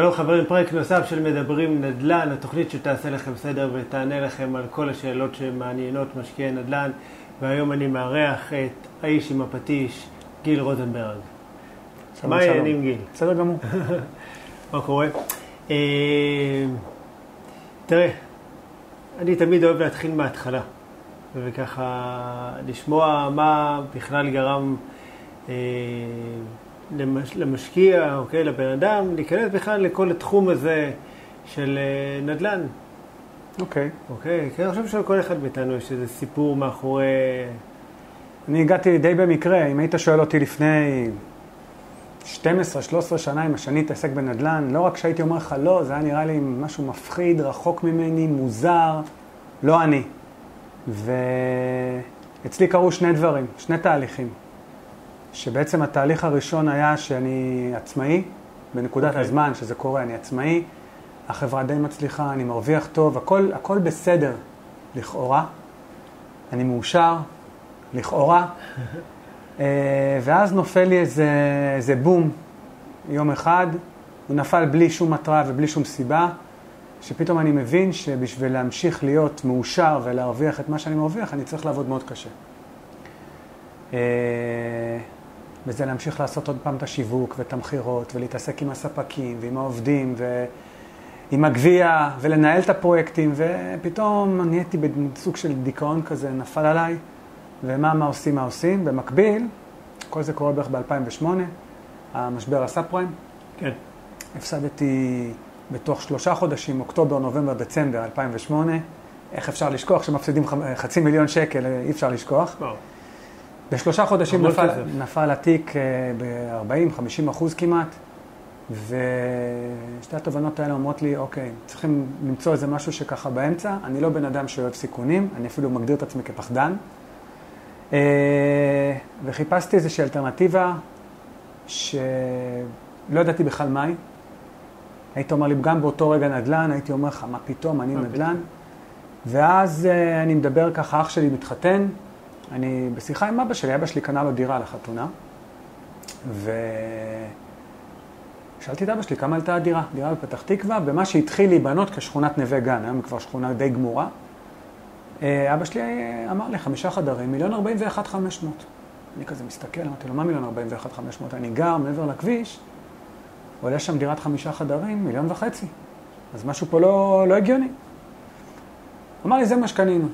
שלום חברים, פרק נוסף של מדברים נדל"ן, התוכנית שתעשה לכם סדר ותענה לכם על כל השאלות שמעניינות משקיעי נדל"ן. והיום אני מארח את האיש עם הפטיש, גיל רוזנברג. מה העניינים גיל? בסדר גמור. מה קורה? תראה, אני תמיד אוהב להתחיל מההתחלה וככה לשמוע מה בכלל גרם למשקיע, אוקיי, לבן אדם, להיכנס בכלל לכל התחום הזה של נדל"ן. אוקיי. אוקיי, כי אני חושב שלכל אחד מאיתנו יש איזה סיפור מאחורי... אני הגעתי די במקרה, אם היית שואל אותי לפני 12-13 שנה, אם שאני התעסק בנדל"ן, לא רק שהייתי אומר לך לא, זה היה נראה לי משהו מפחיד, רחוק ממני, מוזר, לא אני. ואצלי קרו שני דברים, שני תהליכים. שבעצם התהליך הראשון היה שאני עצמאי, בנקודת הזמן שזה קורה, אני עצמאי, החברה די מצליחה, אני מרוויח טוב, הכל בסדר, לכאורה, אני מאושר, לכאורה, ואז נופל לי איזה בום, יום אחד, הוא נפל בלי שום מטרה ובלי שום סיבה, שפתאום אני מבין שבשביל להמשיך להיות מאושר ולהרוויח את מה שאני מרוויח, אני צריך לעבוד מאוד קשה. וזה להמשיך לעשות עוד פעם את השיווק ואת המחירות ולהתעסק עם הספקים ועם העובדים ועם הגבייה ולנהל את הפרויקטים, ופתאום אני הייתי בסוג של דיכאון כזה, נפל עליי, ומה עושים. במקביל, כל זה קורה בערך ב-2008, המשבר הסאב-פריים. כן. הפסדתי בתוך 3 חודשים, אוקטובר, נובמבר, דצמבר, 2008. איך אפשר לשכוח שמפסידים 500,000 שקל, אי אפשר לשכוח. וואו. ב3 חודשים נפל התיק ב-40-50% כמעט, ושתי התובנות האלה אומרות לי, אוקיי, צריכים למצוא איזה משהו שככה באמצע, אני לא בן אדם שאוהב סיכונים, אני אפילו מגדיר את עצמי כפחדן, וחיפשתי איזושהי אלטרנטיבה שלא ידעתי בכלל מהי, הייתי אומר לי, גם באותו רגע נדל"ן, הייתי אומר לך, מה פתאום, אני נדל"ן, ואז אני מדבר ככה, אח שלי מתחתן, אני בשיחה עם אבא שלי, אבא שלי קנה לו דירה לחתונה, ושאלתי את אבא שלי כמה עלתה הדירה, דירה בפתח תקווה, במה שהתחיל להיבנות כשכונת נווה גן, היום היא כבר שכונה די גמורה, אבא שלי אמר לי 5 חדרים, 1,041,500. אני כזה מסתכל, אמרתי לו, מה 1,041,500? אני גר מעבר לכביש, עולה שם דירת 5 חדרים, 1.5 מיליון, אז משהו פה לא הגיוני. אמר לי, זה מה שקנינו.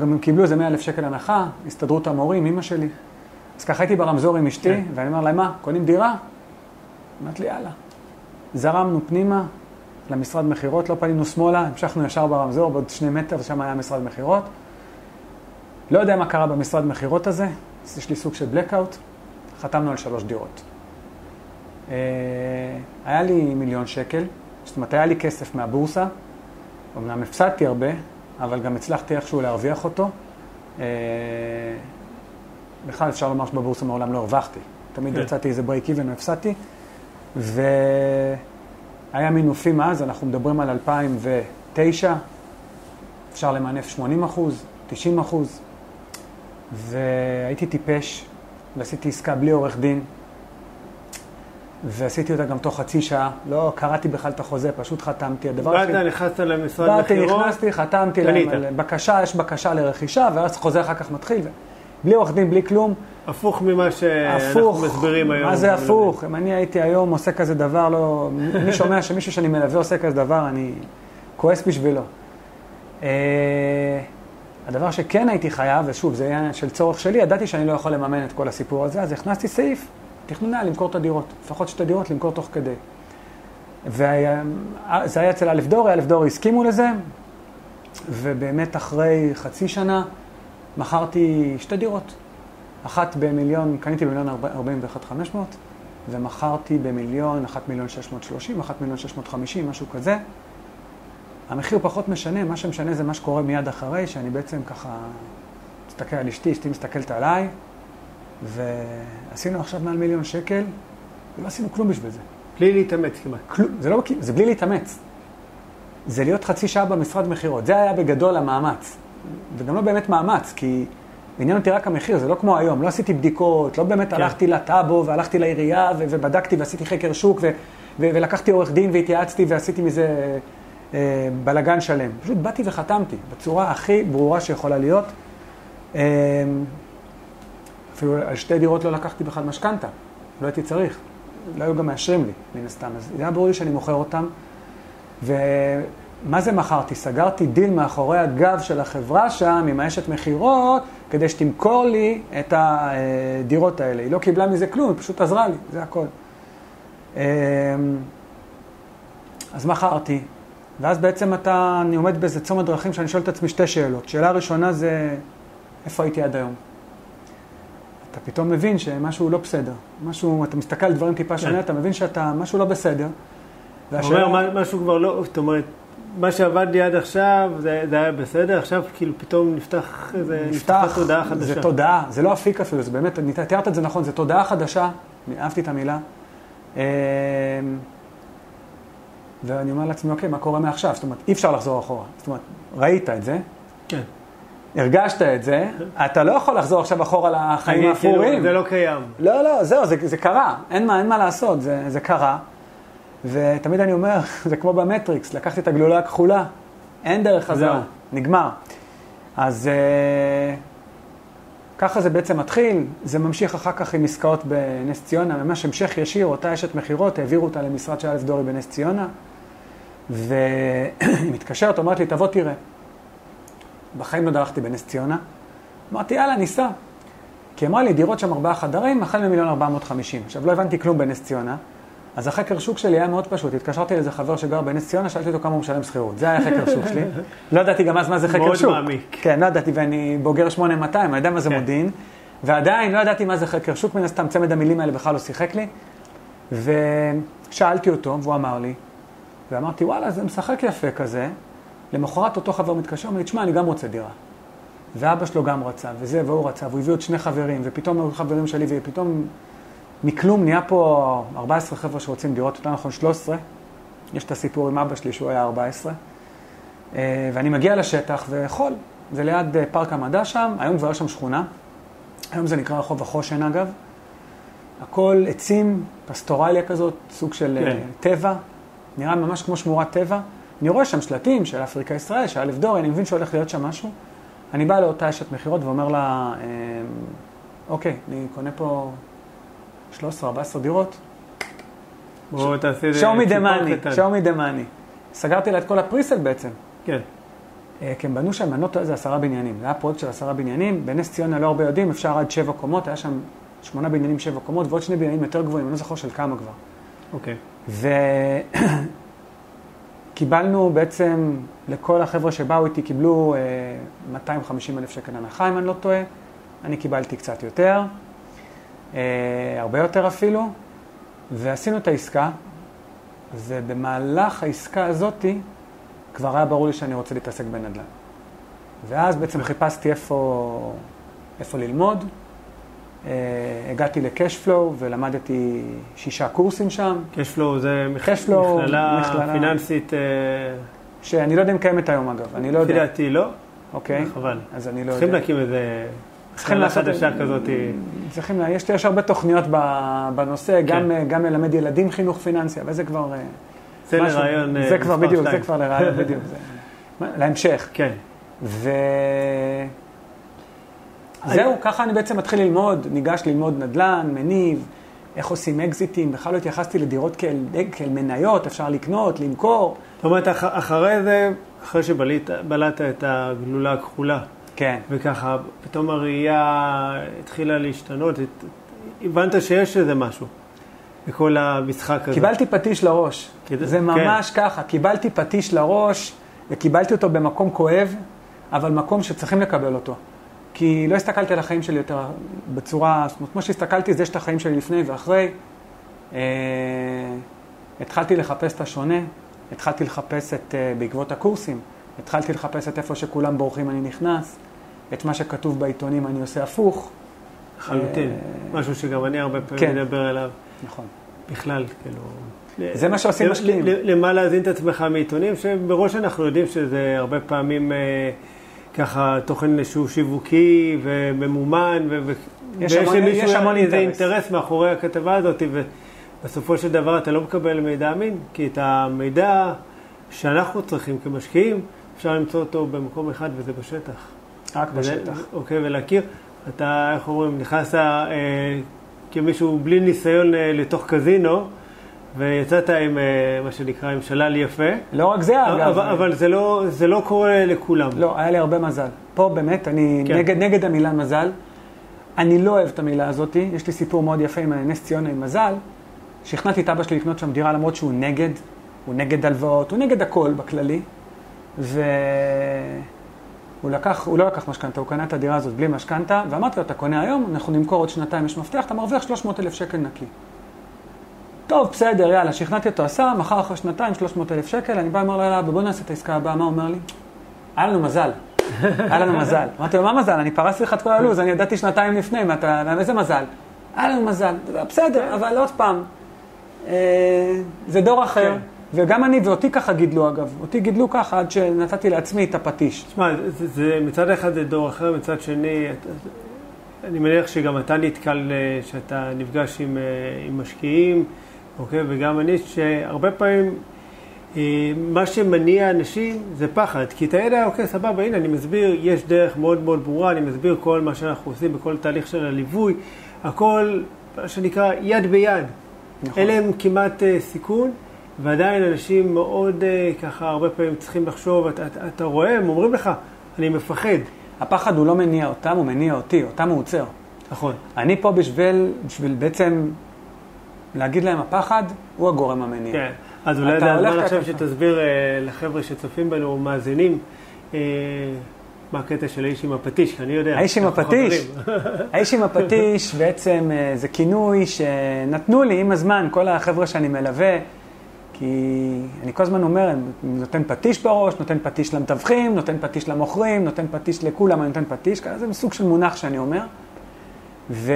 גם קיבלו איזה 100,000 שקל הנחה, הסתדרות המורים, אמא שלי. אז ככה הייתי ברמזור עם אשתי, ואני אמר לה, מה, קונים דירה? אמרת לי, יאללה. זרמנו פנימה למשרד מחירות, לא פנינו שמאלה, המשכנו ישר ברמזור, בעוד 2 מטר, ושם היה משרד מחירות. לא יודע מה קרה במשרד מחירות הזה, אז יש לי סוג של בלקאוט, חתמנו על 3 דירות. היה לי 1,000,000 שקל, זאת אומרת, היה לי כסף מהבורסה, אמנם הפסדתי הרבה, אבל גם הצלחתי איכשהו להרוויח אותו. בכלל אפשר לומר שבבורסה מעולם לא הרווחתי. תמיד יצאתי איזה ברייק איבן והפסדתי. והיה מינופים אז, אנחנו מדברים על 2009, אפשר למנף 80%, 90%. והייתי טיפש, ועשיתי עסקה בלי עורך דין. ועשיתי אותה גם תוך חצי שעה, לא קראתי בכלל את החוזה, פשוט חתמתי. באת, נכנסת למשרד מחירות? באתי, נכנסתי, חתמתי להם, בקשה, יש בקשה לרכישה, ואז חוזה אחר כך מתחיל, בלי עורך דין, בלי כלום. הפוך ממה שאנחנו מסבירים היום. מה זה הפוך? אם אני הייתי היום עושה כזה דבר, לא... מי שומע שמישהו שאני מלווה עושה כזה דבר, אני כועס בשבילו. הדבר שכן הייתי חייב, ושוב, זה היה של צורך שלי, ידעתי שאני לא יכול לממן את כל הסיפור הזה, אז הכנסתי סעיף. תכננה למכור את הדירות, לפחות 2 דירות למכור תוך כדי. וזה היה אצל אלף דורי, הסכימו לזה, ובאמת אחרי חצי שנה מכרתי 2 דירות. אחת ב-1,000,000, קניתי ב-1,041,500, ומכרתי ב-1,000,000, 1,630,000, 1,650,000, משהו כזה. המחיר פחות משנה, מה שמשנה זה מה שקורה מיד אחרי, שאני בעצם ככה מסתכל על אשתי מסתכלת עליי, ועשינו עכשיו מעל 1,000,000 שקל, ולא עשינו כלום בשביל זה. בלי להתאמץ כמעט. כלום, זה בלי להתאמץ. זה להיות חצי שעה במשרד מחירות. זה היה בגדול המאמץ. וגם לא באמת מאמץ, כי עניין אותי רק המחיר, זה לא כמו היום, לא עשיתי בדיקות, לא באמת הלכתי לטאבו והלכתי לעירייה ובדקתי ועשיתי חקר שוק ולקחתי עורך דין והתייעצתי ועשיתי מזה בלגן שלם. פשוט באתי וחתמתי בצורה הכי ברורה שיכולה להיות. אפילו על שתי דירות לא לקחתי בכלל משכנתה, לא הייתי צריך, לא היו גם מאשרים לי, מן הסתם. אז זה היה ברור לי שאני מוכר אותם, ומה זה מכרתי? סגרתי דיל מאחורי הגב של החברה שם, עם האשת מחירות, כדי שתמכור לי את הדירות האלה. היא לא קיבלה מזה כלום, היא פשוט עזרה לי, זה הכל. אז מכרתי, ואז בעצם אני עומד באיזה צומת דרכים שאני שואל את עצמי שתי שאלות. שאלה הראשונה זה, איפה הייתי עד היום? אתה פתאום מבין שמשהו לא בסדר. משהו, אתה מסתכל על דברים טיפה שונה, אתה מבין שאתה, משהו לא בסדר. אומר, משהו כבר לא, זאת אומרת, מה שעבד לי עד עכשיו, זה היה בסדר, עכשיו כאילו פתאום נפתח תודעה חדשה. זה תודעה, זה לא אפיק אפילו, זה באמת, תיארת את זה נכון, זה תודעה חדשה, אהבתי את המילה. ואני אומר לעצמי, אוקיי, מה קורה מעכשיו? זאת אומרת, אי אפשר לחזור אחורה. זאת אומרת, ראית את זה? כן. הרגשת את זה, אתה לא יכול לחזור עכשיו אחורה לחיים האפורים. זה לא קיים. לא, לא, זהו, זה קרה. אין מה לעשות, זה קרה. ותמיד אני אומר, זה כמו במטריקס, לקחתי את הגלולה הכחולה, אין דרך חזרה, נגמר. אז ככה זה בעצם מתחיל, זה ממשיך אחר כך עם עסקאות בנס ציונה, ממש המשך ישיר, אותה אשת מכירות, העבירו אותה למשרד של אלף דורי בנס ציונה, והיא מתקשרת, אומרת לי, תבוא תראה. בחיים לא דרכתי בנס ציונה. אמרתי, יאללה, ניסה. כי אמרה לי, דירות שם 4 חדרים, החל מ-1,450,000. עכשיו, לא הבנתי כלום בנס ציונה, אז החקר שוק שלי היה מאוד פשוט. התקשרתי לאיזה חבר שגר בנס ציונה, שאלתי אותו כמה הוא משלם שכירות. זה היה חקר שוק שלי. לא ידעתי גם אז מה זה חקר שוק. מאוד מעמיק. כן, לא ידעתי, ואני בוגר 8200, אני יודע מה זה מודיעין. ועדיין לא ידעתי מה זה חקר שוק, מן הסתם צמד המילים האלה בכלל לא שיחק לי. ושאלתי אותו, והוא אמר לי, ואמרתי, וואלה, זה משחק יפה כזה. למחרת אותו חבר מתקשר, אומר לי, תשמע, אני גם רוצה דירה. ואבא שלו גם רצה, וזה, והוא רצה, והוא הביא עוד 2 חברים, ופתאום היו חברים שלי, ופתאום מכלום נהיה פה 14 חבר'ה שרוצים דירות, אותה נכון 13. יש את הסיפור עם אבא שלי שהוא היה 14. ואני מגיע לשטח וחול. זה ליד פארק המדע שם, היום כבר יש שם שכונה. היום זה נקרא רחוב החושן אגב. הכל עצים, פסטורליה כזאת, סוג של טבע. נראה ממש כמו שמורת טבע. אני רואה שם שלטים של אפריקה-ישראל, של אלף דורי, אני מבין שהולך להיות שם משהו. אני בא לאותה אשת מחירות ואומר לה, אוקיי, אני קונה פה 13-14 דירות. בואו תעשי איזה... שאומי דמני. סגרתי לה את כל הפריסל בעצם. כן. כי הם בנו שם, אני לא טועה, זה 10 בניינים. זה היה פרויקט של 10 בניינים. בנס ציונה לא הרבה יודעים, אפשר עד 7 קומות. היה שם 8 בניינים, 7 קומות, ועוד 2 בניינים יותר גבוהים. אני לא זוכר של כמה כבר. אוקיי. קיבלנו בעצם, לכל החבר'ה שבאו איתי קיבלו 250,000 שקל הנחה, אם אני לא טועה. אני קיבלתי קצת יותר, הרבה יותר אפילו, ועשינו את העסקה, ובמהלך העסקה הזאת כבר היה ברור לי שאני רוצה להתעסק בנדל"ן. ואז בעצם חיפשתי איפה ללמוד, הגעתי לקשפלו ולמדתי 6 קורסים שם. קשפלו זה מכללה פיננסית... שאני לא יודע אם קיימת היום אגב, אני לא יודע. תדעתי, לא? אוקיי. חבל. אז אני לא יודע. צריכים להקים איזה... מכללה חדשה כזאת. צריכים, יש הרבה תוכניות בנושא, גם ללמד ילדים חינוך פיננסי, אבל זה כבר... זה לרעיון... זה כבר בדיוק, זה כבר לרעיון בדיוק. להמשך. כן. זהו, ככה אני בעצם מתחיל ללמוד, ניגש ללמוד נדל"ן, מניב, איך עושים אקזיטים, בכלל לא התייחסתי לדירות כאל מניות, אפשר לקנות, למכור. זאת אומרת, אחרי זה, אחרי שבלעת את הגלולה הכחולה, כן. וככה, פתאום הראייה התחילה להשתנות, הבנת שיש איזה משהו, בכל המשחק הזה. קיבלתי פטיש לראש, זה ממש ככה, קיבלתי פטיש לראש, וקיבלתי אותו במקום כואב, אבל מקום שצריכים לקבל אותו. כי לא הסתכלתי על החיים שלי יותר בצורה, זאת אומרת, כמו שהסתכלתי, זה שאת החיים שלי לפני ואחרי. התחלתי לחפש את השונה, התחלתי לחפש בעקבות הקורסים, התחלתי לחפש את איפה שכולם בורחים אני נכנס, את מה שכתוב בעיתונים אני עושה הפוך. חלוטין, משהו שגם אני הרבה פעמים מדבר עליו. נכון. בכלל, כאילו... זה מה שעושים משקיעים. למה להזין את עצמך מעיתונים, שבראש אנחנו יודעים שזה הרבה פעמים... ככה תוכן שהוא שיווקי וממומן, ויש המון אינטרס מאחורי הכתבה הזאת, ובסופו של דבר אתה לא מקבל מידע אמין, כי את המידע שאנחנו צריכים כמשקיעים, אפשר למצוא אותו במקום אחד, וזה בשטח. רק בשטח. אוקיי, ולהכיר. אתה, איך אומרים, נכנס כמישהו בלי ניסיון לתוך קזינו, ויצאת עם מה שנקרא, עם שלל יפה. לא רק זה, אגב. אבל זה לא קורה לכולם. לא, היה לי הרבה מזל. פה באמת, אני נגד המילה מזל. אני לא אוהב את המילה הזאת. יש לי סיפור מאוד יפה עם הנס ציונה, עם מזל. שכנעתי את אבא שלי לקנות שם דירה, למרות שהוא נגד. הוא נגד הלוואות, הוא נגד הכל בכללי. הוא לא לקח משכנתה, הוא קנה את הדירה הזאת בלי משכנתה, ואמרתי לו, אתה קונה היום, אנחנו נמכור עוד שנתיים, יש מפתח, אתה מרוויח 300,000 שקל נקי. טוב, בסדר, יאללה, שכנעתי אותו, עשה, מחר אחרי שנתיים, 300,000 שקל, אני בא ואומר לה, בוא נעשה את העסקה הבאה, מה אומר לי? היה לנו מזל, היה לנו מזל. אמרתי לו, מה מזל? אני פרסתי לך את כל הלוז, אני ידעתי שנתיים לפני, איזה מזל? היה לנו מזל, בסדר, אבל עוד פעם, זה דור אחר. וגם אני, ואותי ככה גידלו אגב, אותי גידלו ככה עד שנתתי לעצמי את הפטיש. תשמע, מצד אחד זה דור אחר, מצד שני, אני מניח שגם אתה נתקל שאתה נפגש עם משקיעים, אוקיי? וגם אני, שהרבה פעמים מה שמניע אנשים זה פחד, כי את הידע, אוקיי, סבבה, הנה, אני מסביר, יש דרך מאוד מאוד ברורה, אני מסביר כל מה שאנחנו עושים בכל תהליך של הליווי, הכל, מה שנקרא, יד ביד. נכון. אלה הם כמעט סיכון. ועדיין אנשים מאוד ככה הרבה פעמים צריכים לחשוב, אתה רואה, הם אומרים לך, אני מפחד. הפחד הוא לא מניע אותם, הוא מניע אותי, אותם הוא עוצר. נכון. אני פה בשביל בעצם להגיד להם, הפחד הוא הגורם המניע. כן, אז אולי זה הזמן עכשיו שתסביר לחבר'ה שצופים בנו מאזינים, מה הקטע של האיש עם הפטיש, כי אני יודע. האיש עם הפטיש? האיש עם הפטיש בעצם זה כינוי שנתנו לי עם הזמן, כל החבר'ה שאני מלווה, כי אני כל הזמן אומר, נותן פטיש בראש, נותן פטיש למתווכים, נותן פטיש למוכרים, נותן פטיש לכולם, אני נותן פטיש, זה סוג של מונח שאני אומר. ויש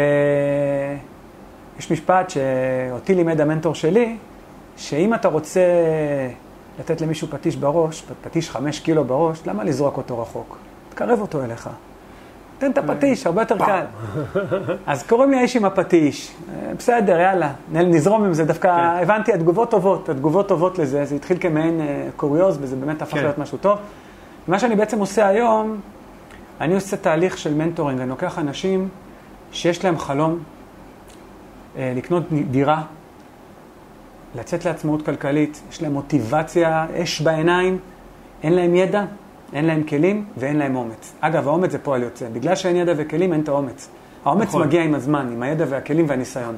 משפט שאותי לימד המנטור שלי, שאם אתה רוצה לתת למישהו פטיש בראש, פטיש 5 קילו בראש, למה לזרוק אותו רחוק? תקרב אותו אליך. תן את הפטיש, הרבה יותר קל. אז קוראים לי האיש עם הפטיש. בסדר, יאללה, נזרום עם זה. דווקא הבנתי, התגובות טובות לזה. זה התחיל כמעין קוריוז, וזה באמת הפך להיות משהו טוב. מה שאני בעצם עושה היום, אני עושה תהליך של מנטורינג. אני לוקח אנשים שיש להם חלום לקנות דירה, לצאת לעצמאות כלכלית, יש להם מוטיבציה, אש בעיניים, אין להם ידע. אין להם כלים ואין להם אומץ. אגב, האומץ זה פועל יוצא. בגלל שאין ידע וכלים, אין את האומץ. האומץ נכון. מגיע עם הזמן, עם הידע והכלים והניסיון.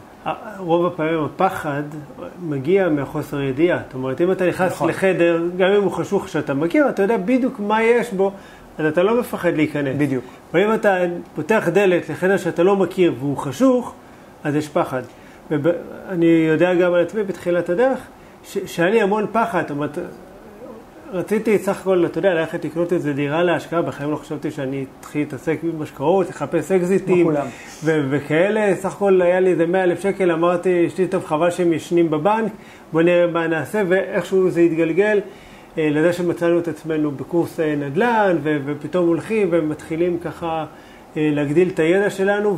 רוב הפעמים הפחד מגיע מהחוסר ידיעה. זאת אומרת, אם אתה נכנס נכון. לחדר, גם אם הוא חשוך שאתה מכיר, אתה יודע בדיוק מה יש בו, אז אתה לא מפחד להיכנס. בדיוק. ואם אתה פותח דלת לחדר שאתה לא מכיר והוא חשוך, אז יש פחד. אני יודע גם על עצמי בתחילת הדרך, שהיה לי המון פחד, זאת אומרת, רציתי סך הכל, אתה יודע, ללכת לקנות איזה דירה להשקעה, בחיים לא חשבתי שאני אתחיל להתעסק במשקעות, לחפש אקזיטים, וכאלה, סך הכל היה לי איזה 100,000 שקל, אמרתי, אשתי טוב, חבל שהם ישנים בבנק, בוא נראה מה נעשה, ואיכשהו זה התגלגל, לזה שמצאנו את עצמנו בקורס נדל"ן, ופתאום הולכים ומתחילים ככה להגדיל את הידע שלנו,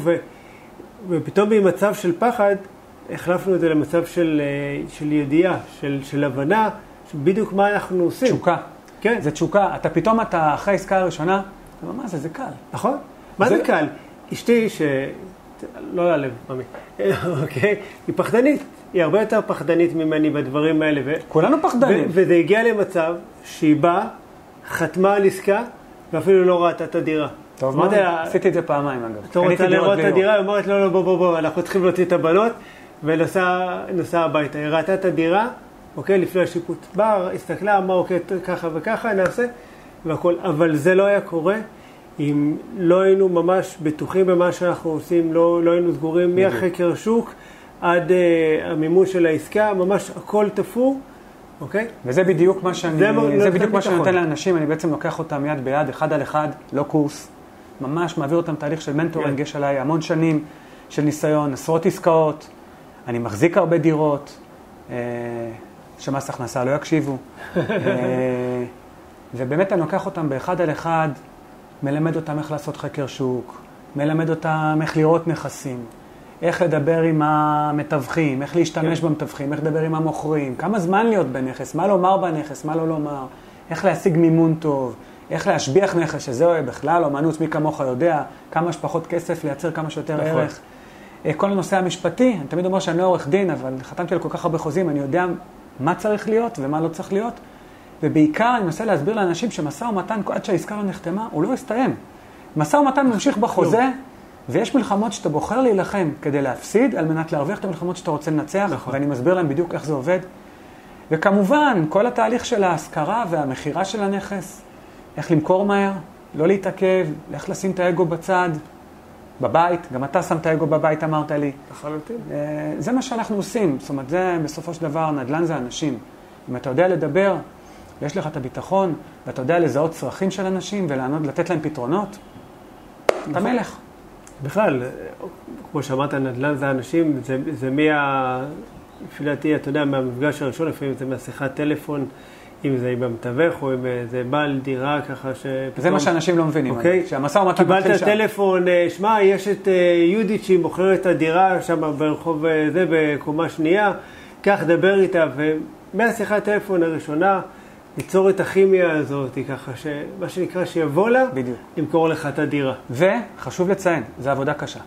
ופתאום במצב של פחד, החלפנו את זה למצב של ידיעה, של הבנה, בדיוק מה אנחנו עושים. תשוקה. כן. זה תשוקה. אתה פתאום, אתה אחרי העסקה הראשונה, אתה אומר, מה זה? זה קל. נכון? מה זה קל? אשתי לא יעלב, ממי. אוקיי? היא פחדנית. היא הרבה יותר פחדנית ממני בדברים האלה. כולנו פחדנים. וזה הגיע למצב שהיא באה, חתמה על עסקה, ואפילו לא ראתה את הדירה. טוב, מה? עשיתי את זה פעמיים, אגב. אתה רוצה לראות את הדירה, אומרת, לא, לא, בוא, אנחנו צריכים להוציא את הבנות, ונוסעה הביתה. היא ראתה את הדירה, אוקיי, לפני השיפוט בר, הסתכלה, אמר, אוקיי, ככה וככה, נעשה, והכל. אבל זה לא היה קורה אם לא היינו ממש בטוחים במה שאנחנו עושים, לא היינו סגורים מהחקר שוק עד המימוש של העסקה, ממש הכל תפור, אוקיי? וזה בדיוק מה שאני נותן לאנשים, אני בעצם לוקח אותם יד ביד, אחד על אחד, לא קורס, ממש מעביר אותם תהליך של מנטורינג, יש עליי המון שנים של ניסיון, עשרות עסקאות, אני מחזיק הרבה דירות, שמס הכנסה, לא יקשיבו. ובאמת אני לוקח אותם באחד על אחד, מלמד אותם איך לעשות חקר שוק, מלמד אותם איך לראות נכסים, איך לדבר עם המתווכים, איך להשתמש במתווכים, איך לדבר עם המוכרים, כמה זמן להיות בנכס, מה לומר בנכס, מה לא לומר, איך להשיג מימון טוב, איך להשביח נכס, שזה בכלל אומנות, מי כמוך יודע, כמה שפחות כסף, לייצר כמה שיותר ערך. כל הנושא המשפטי, אני תמיד אומר שאני לא עורך דין, אבל חתמתי על כל כך הרבה חוזים, אני יודע מה צריך להיות ומה לא צריך להיות, ובעיקר אני מנסה להסביר לאנשים שמשא ומתן, עד שהעסקה לא נחתמה, הוא לא הסתיים. משא ומתן ממשיך בחוזה, ויש מלחמות שאתה בוחר להילחם כדי להפסיד, על מנת להרוויח את המלחמות שאתה רוצה לנצח, ואני מסביר להם בדיוק איך זה עובד. וכמובן, כל התהליך של ההשכרה והמכירה של הנכס, איך למכור מהר, לא להתעכב, איך לשים את האגו בצד, בבית, גם אתה שם את האגו בבית, אמרת לי. החלוטין. זה מה שאנחנו עושים, זאת אומרת, זה בסופו של דבר, נדל"ן זה אנשים. אם אתה יודע לדבר, ויש לך את הביטחון, ואתה יודע לזהות צרכים של אנשים, ולתת להם פתרונות, אתה מלך. בכלל, כמו שאמרת, נדל"ן זה אנשים, זה לפי דעתי, אתה יודע, מהמפגש הראשון, לפעמים זה מהשיחת טלפון, אם זה עם המתווך או אם זה בעל דירה ככה שפתאום... זה מה שאנשים לא מבינים. אוקיי. שהמשא ומתן מתחיל שם. קיבלת טלפון, שמע, יש את יודית שהיא מוכרת את הדירה שם ברחוב זה בקומה שנייה, כך דבר איתה, ומהשיחת הטלפון הראשונה ליצור את הכימיה הזאת, ככה שמה שנקרא שיבוא לה, בדיוק. למכור לך את הדירה. וחשוב לציין, זה עבודה קשה.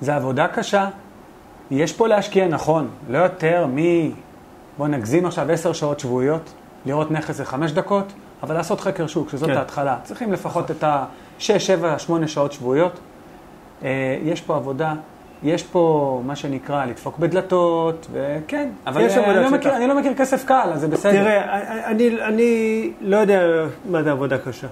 זה עבודה קשה, יש פה להשקיע נכון, לא יותר בוא נגזים עכשיו 10 שעות שבועיות, לראות נכס זה 5 דקות, אבל לעשות חקר שוק, שזאת ההתחלה. צריכים לפחות את ה6, 7, 8 שעות שבועיות. יש פה עבודה, יש פה מה שנקרא לדפוק בדלתות, וכן, אבל אני לא מכיר כסף קל, אז זה בסדר. תראה, אני לא יודע מה זה עבודה קשה.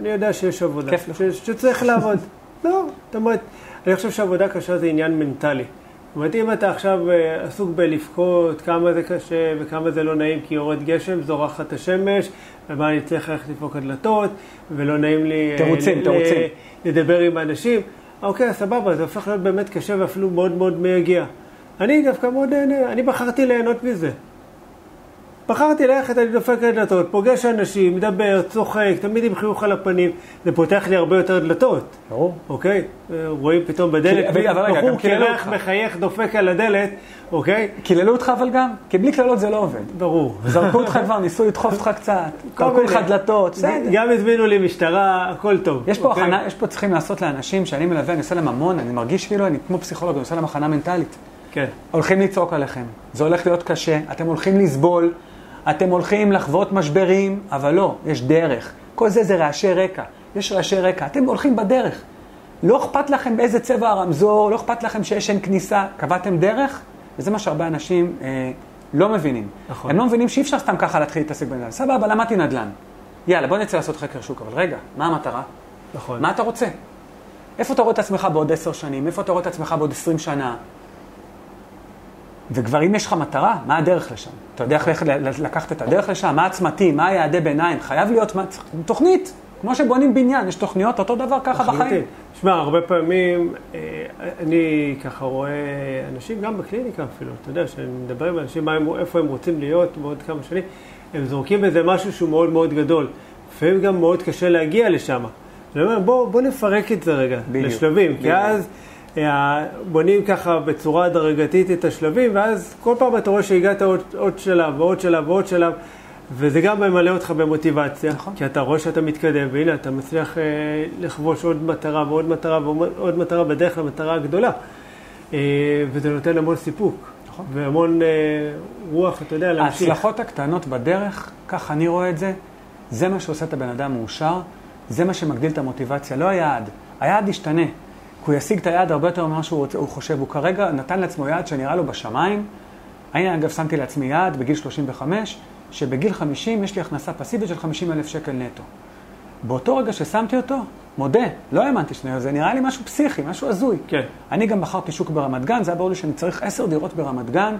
אני יודע שיש עבודה. כיף לך. שצריך לעבוד. לא, זאת אומרת, אני חושב שעבודה קשה זה עניין מנטלי. זאת אומרת, אם אתה עכשיו עסוק בלפקות, כמה זה קשה וכמה זה לא נעים, כי יורד גשם, זורחת השמש, ומה אני צריך ללכת לפוק הדלתות, ולא נעים לי לדבר עם האנשים. אוקיי, סבבה, זה הופך להיות באמת קשה ואפילו מאוד מאוד מייגיע. אני דווקא מאוד נהנה, אני בחרתי ליהנות מזה. בחרתי ללכת, אני דופק הדלתות, פוגש אנשים, מדבר, צוחק, תמיד עם חיוך על הפנים, זה פותח לי הרבה יותר דלתות. אוקיי? רואים פתאום בדלת, בחור קרח, מחייך, דופק על הדלת, אוקיי? קיללו אותך אבל גם, כי בלי קללות זה לא עובד. ברור. זרקו אותך כבר, ניסו לדחוף אותך קצת, זרקו לך דלתות. גם הזמינו לי משטרה, הכל טוב. יש פה הכנה, יש פה צריכים לעשות לאנשים שאני מלווה, אני עושה להם המון, אני מרגיש כאילו, אני כמו פסיכולוג, אני עושה להם הכנה מנטלית. כן. הולכים לצעוק עליכם, זה הולך להיות קשה, אתם הולכים לסבול, אתם הולכים לחוות משברים, אבל לא, יש דרך. כל זה רעשי רקע. יש רעשי רקע. אתם הולכים בדרך. לא אכפת לכם באיזה צבע הרמזור, לא אכפת לכם שיש אין כניסה. קבעתם דרך, וזה מה שהרבה אנשים לא מבינים. נכון. הם לא מבינים שאי אפשר סתם ככה להתחיל להתעסק בנדל"ן. סבבה, למדתי נדל"ן. יאללה, בוא נצא לעשות חקר שוק. אבל רגע, מה המטרה? נכון. מה אתה רוצה? איפה אתה רואה את עצמך בעוד 10 שנים? איפה אתה רואה את עצמך בעוד 20 שנה? וכבר אם יש לך מטרה, מה הדרך לשם? אתה יודע איך לקחת את הדרך לשם? מה עצמתי? מה יעדי ביניים? חייב להיות תוכנית. כמו שבונים בניין, יש תוכניות, אותו דבר ככה בחיים. שמע, הרבה פעמים אני ככה רואה אנשים, גם בקליניקה אפילו, אתה יודע, שאני מדבר עם אנשים איפה הם רוצים להיות בעוד כמה שנים, הם זורקים איזה משהו שהוא מאוד מאוד גדול. לפעמים גם מאוד קשה להגיע לשם. אני אומר, בוא נפרק את זה רגע, לשלבים, כי אז... בונים ככה בצורה דרגתית את השלבים, ואז כל פעם אתה רואה שהגעת עוד שלב ועוד שלב ועוד שלב, וזה גם ממלא אותך במוטיבציה, כי אתה רואה שאתה מתקדם, והנה אתה מצליח לחבוש עוד מטרה ועוד מטרה ועוד מטרה בדרך למטרה הגדולה, וזה נותן המון סיפוק והמון רוח, אתה יודע, להמשיך. ההצלחות הקטנות בדרך, כך אני רואה את זה, זה מה שעושה את הבן אדם מאושר, זה מה שמגדיל את המוטיבציה, לא היעד, היעד ישתנה. הוא ישיג את היעד הרבה יותר ממה שהוא חושב. הוא כרגע נתן לעצמו יעד שנראה לו בשמיים. אני אגב שמתי לעצמי יעד בגיל 35, שבגיל 50 יש לי הכנסה פסיבית של 50,000 שקל נטו. באותו רגע ששמתי אותו, מודה, לא האמנתי שני, זה נראה לי משהו פסיכי, משהו עזוי. כן. אני גם בחרתי שוק ברמת גן, זה היה ברור לי שאני צריך 10 דירות ברמת גן,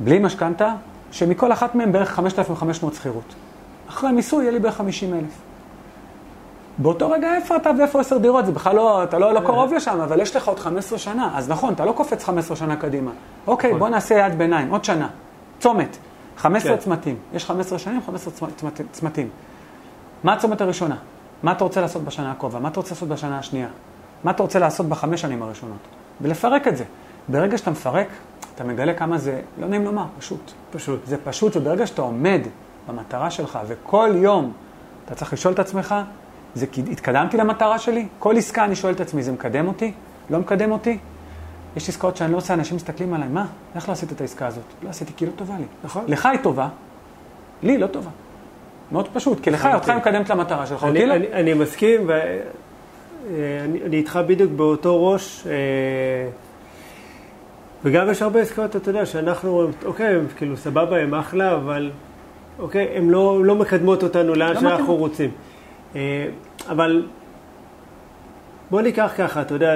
בלי משכנתה, שמכל אחת מהן בערך 5,500 שכירות. אחרי המיסוי יהיה לי בערך 50,000. באותו רגע איפה אתה ואיפה 10 דירות, זה בכלל לא, אתה לא קרוב לשם, אבל יש לך עוד 15 שנה, אז נכון, אתה לא קופץ 15 שנה קדימה. אוקיי, בוא נעשה יעד ביניים, עוד שנה, צומת, 15 צמתים, יש 15 שנים, 15 צמתים. מה הצומת הראשונה? מה אתה רוצה לעשות בשנה הקרובה? מה אתה רוצה לעשות בשנה השנייה? מה אתה רוצה לעשות בחמש שנים הראשונות? ולפרק את זה. ברגע שאתה מפרק, אתה מגלה כמה זה, לא נעים לומר, פשוט. פשוט. זה פשוט, וברגע שאתה עומד במטרה שלך, וכל יום אתה צריך לשאול את עצמך, זה התקדמתי למטרה שלי? כל עסקה אני שואל את עצמי, זה מקדם אותי? לא מקדם אותי? יש עסקאות שאני לא עושה, אנשים מסתכלים עליי, מה? איך לא עשית את העסקה הזאת? לא עשיתי, כי לא טובה לי. נכון. לך היא טובה, לי לא טובה. מאוד פשוט, כי לך אותך היא מקדמת למטרה שלך. אני מסכים, ואני איתך בדיוק באותו ראש, וגם יש הרבה עסקאות, אתה יודע, שאנחנו, אוקיי, הם כאילו סבבה, הם אחלה, אבל אוקיי, הם לא מקדמות אותנו לאן שאנחנו רוצים. אבל בוא ניקח ככה, אתה יודע,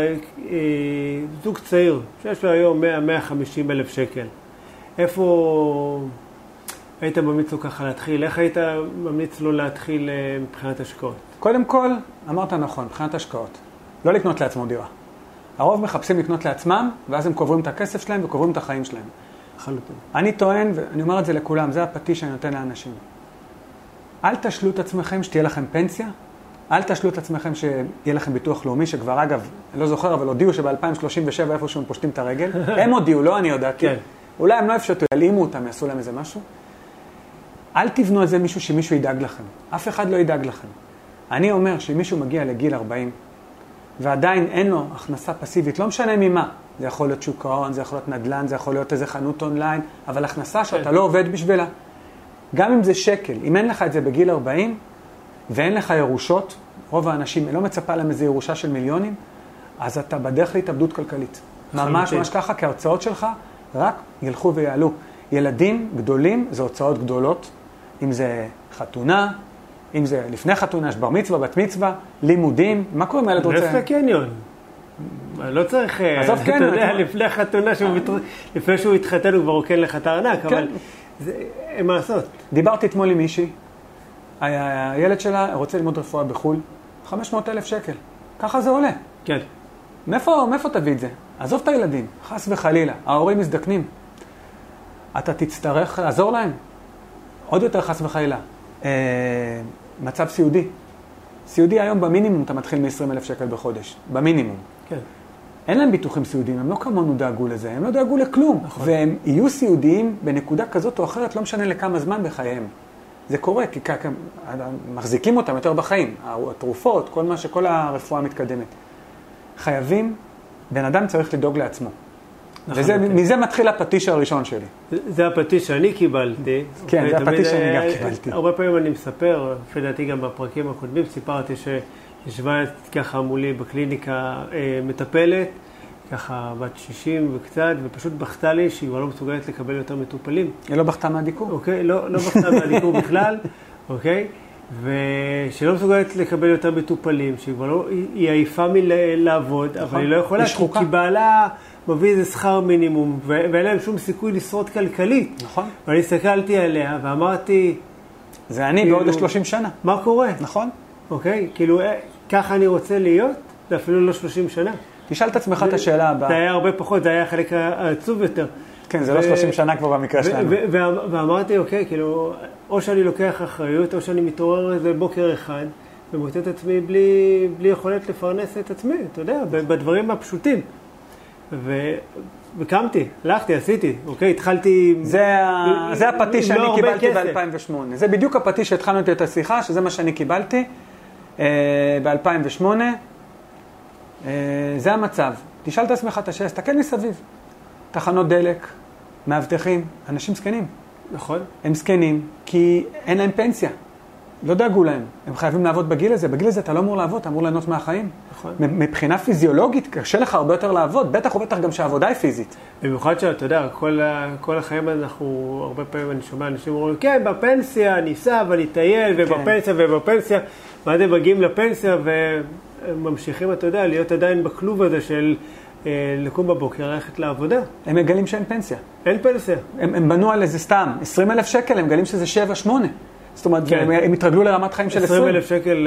זוג צעיר, שיש לו היום 100-150 אלף שקל. איפה היית ממליץ לו ככה להתחיל? איך היית ממליץ לו להתחיל מבחינת השקעות? קודם כל, אמרת נכון, מבחינת השקעות. לא לקנות לעצמו דירה. הרוב מחפשים לקנות לעצמם, ואז הם קוברים את הכסף שלהם וקוברים את החיים שלהם. חלוטין. אני טוען, ואני אומר את זה לכולם, זה הפטיש שאני נותן לאנשים. אל תשלו את עצמכם שתהיה לכם פנסיה, אל תשלו את עצמכם שיהיה לכם ביטוח לאומי, שכבר אגב, אני לא זוכר, אבל הודיעו שב-2037 איפשהו הם פושטים את הרגל. הם הודיעו, לא אני יודעתי. אולי הם לא אפשטו, יעלימו אותם, יעשו להם איזה משהו. אל תבנו את זה מישהו שמישהו ידאג לכם. אף אחד לא ידאג לכם. אני אומר שמישהו מגיע לגיל 40, ועדיין אין לו הכנסה פסיבית, לא משנה ממה. זה יכול להיות שוק ההון, זה יכול להיות נדל"ן, זה יכול להיות איזה חנות אונליין, אבל הכנסה שאתה לא עובד בשבילה. גם אם זה שקל, אם אין לך את זה בגיל 40, ואין לך ירושות, רוב האנשים לא מצפה להם איזו ירושה של מיליונים, אז אתה בדרך להתאבדות כלכלית. ממש ממש ככה, כי ההוצאות שלך רק ילכו ויעלו. ילדים גדולים זה הוצאות גדולות, אם זה חתונה, אם זה לפני חתונה, שבר מצווה, בת מצווה, לימודים, מה קורה אם הילד רוצה? נפסק קניון. לא צריך, אתה יודע, לפני חתונה, לפני שהוא התחתן הוא כבר רוקן לך את הארנק, אבל הם מעשות. דיברתי אתמול עם מישהי, הילד שלה רוצה ללמוד רפואה בחול, 500,000 שקל. ככה זה עולה. כן. מאיפה תביא את זה? עזוב את הילדים, חס וחלילה, ההורים מזדקנים. אתה תצטרך לעזור להם. עוד יותר חס וחלילה. מצב סיעודי. סיעודי היום במינימום אתה מתחיל מ-20,000 שקל בחודש. במינימום. כן. אין להם ביטוחים סיעודיים, הם לא כמונו דאגו לזה, הם לא דאגו לכלום. נכון. והם יהיו סיעודיים בנקודה כזאת או אחרת, לא משנה לכמה זמן בחייהם. זה קורה, כי ככה מחזיקים אותם יותר בחיים, התרופות, כל מה שכל הרפואה מתקדמת. חייבים, בן אדם צריך לדאוג לעצמו. וזה, מזה מתחיל הפטיש הראשון שלי. זה הפטיש שאני קיבלתי. כן, זה הפטיש שאני גם קיבלתי. הרבה פעמים אני מספר, לדעתי גם בפרקים הקודמים, סיפרתי שישבה ככה מולי בקליניקה מטפלת, ככה בת 60 וקצת, ופשוט בכתה לי שהיא לא מסוגלת לקבל יותר מטופלים. היא לא בכתה מהדיקור. אוקיי, לא בכתה מהדיקור בכלל, אוקיי? ושהיא לא מסוגלת לקבל יותר מטופלים, שהיא כבר לא, היא עייפה מלעבוד, אבל היא לא יכולה, כי בעלה מביא איזה שכר מינימום, ואין להם שום סיכוי לשרוד כלכלית. נכון. ואני הסתכלתי עליה ואמרתי, זה אני בעוד 30 שנה. מה קורה? נכון. אוקיי, כאילו, ככה אני רוצה להיות, זה אפילו לא 30 שנה. תשאל את עצמך את השאלה הבאה. זה היה הרבה פחות, זה היה החלק העצוב יותר. כן, זה לא 30 שנה כבר במקרה שלנו. ואמרתי, אוקיי, כאילו, או שאני לוקח אחריות, או שאני מתעורר איזה בוקר אחד, ומוצא את עצמי בלי יכולת לפרנס את עצמי, אתה יודע, בדברים הפשוטים. וקמתי, הלכתי, עשיתי, אוקיי, התחלתי... זה הפטיש שאני קיבלתי ב-2008. זה בדיוק הפטיש שהתחלנו את השיחה, שזה מה שאני קיבלתי ב-2008. זה המצב. תשאל את עצמך, תסתכל מסביב. תחנות דלק, מאבטחים, אנשים זקנים. נכון. הם זקנים כי אין להם פנסיה. לא דאגו להם. הם חייבים לעבוד בגיל הזה. בגיל הזה אתה לא אמור לעבוד, אתה אמור ליהנות מהחיים. נכון. מבחינה פיזיולוגית קשה לך הרבה יותר לעבוד, בטח ובטח גם שהעבודה היא פיזית. במיוחד שאתה יודע, כל החיים אנחנו, הרבה פעמים אני שומע אנשים אומרים, כן, בפנסיה, ניסע ונטייל, ובפנסיה, כן. ובפנסיה. ואז הם מגיעים לפנסיה ממשיכים, אתה יודע, להיות עדיין בכלוב הזה של לקום בבוקר, ללכת לעבודה. הם מגלים שאין פנסיה. אין פנסיה. הם בנו על איזה סתם, 20,000 שקל, הם מגלים שזה 7-8. זאת אומרת, הם התרגלו לרמת חיים של 20,000 שקל,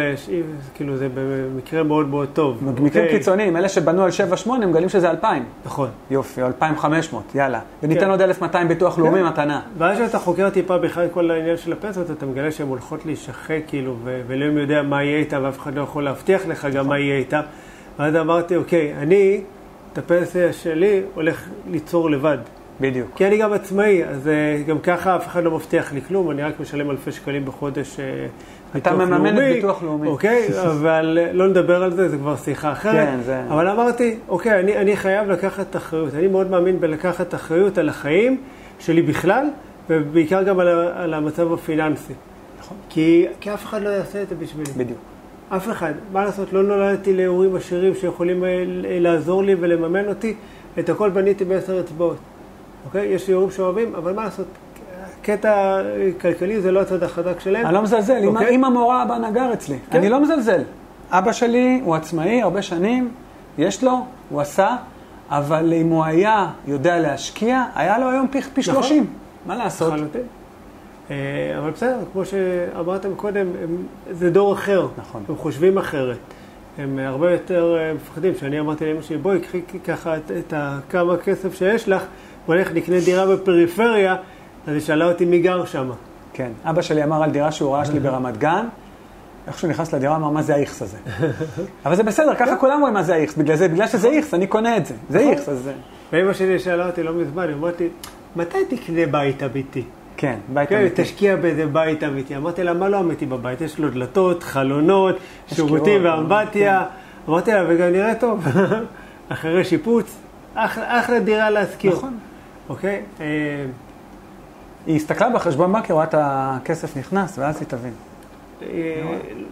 כאילו זה במקרה מאוד מאוד טוב. במקרים קיצוניים, אלה שבנו על 7-8, הם גלים שזה 2,000. נכון. יופי, 2,500, יאללה. וניתן עוד 1,200 ביטוח לאומי מתנה. ואז שאתה חוקר טיפה בכלל כל העניין של הפנסיות, אתה מגלה שהן הולכות להישחק, כאילו, ולא יודע מה יהיה איתה, ואף אחד לא יכול להבטיח לך גם מה יהיה איתה. ואז אמרתי, אוקיי, אני, את הפנסיה שלי, הולך ליצור לבד. בדיוק. כי אני גם עצמאי, אז גם ככה אף אחד לא מבטיח לי כלום, אני רק משלם 1,000 שקלים בחודש ביטוח לאומי. אתה מממן את ביטוח לאומי. אוקיי, אבל לא נדבר על זה, זה כבר שיחה אחרת. כן, זה... אבל אמרתי, אוקיי, אני חייב לקחת אחריות, אני מאוד מאמין בלקחת אחריות על החיים שלי בכלל, ובעיקר גם על המצב הפיננסי. נכון. כי אף אחד לא יעשה את זה בשבילי. בדיוק. אף אחד, מה לעשות, לא נולדתי להורים עשירים שיכולים לעזור לי ולממן אותי, את הכל בניתי ב10 אצבעות. אוקיי? יש לי הורים שאוהבים, אבל מה לעשות? קטע כלכלי זה לא הצד החזק שלהם. אני לא מזלזל, אמא מורה הבא נגר אצלי. אני לא מזלזל. אבא שלי הוא עצמאי, הרבה שנים, יש לו, הוא עשה, אבל אם הוא היה יודע להשקיע, היה לו היום פי 30. מה לעשות? אבל בסדר, כמו שאמרתם קודם, זה דור אחר. נכון. הם חושבים אחרת. הם הרבה יותר מפחדים. שאני אמרתי להם שבואי, קחי ככה את כמה כסף שיש לך, הולך לקנה דירה בפריפריה, אז היא שאלה אותי מי גר שם. כן, אבא שלי אמר על דירה שהוא ראה שלי ברמת גן, איכשהו נכנס לדירה, אמר מה זה האיכס הזה. אבל זה בסדר, ככה כולם רואים מה זה האיכס, בגלל שזה איכס, אני קונה את זה, זה איכס. ואמא שלי שאלה אותי לא מזמן, אמרתי, מתי תקנה בית אמיתי? כן, בית אמיתי. תשקיע באיזה בית אמיתי. אמרתי לה, מה לא אמיתי בבית? יש לו דלתות, חלונות, שירותים ואמבטיה. אמרתי לה, וגם נראה טוב. אחרי שיפוץ, אחלה דירה להשכיר. נכון. אוקיי? היא הסתכלה בחשבון בנק, רואה את הכסף נכנס, ואז היא תבין.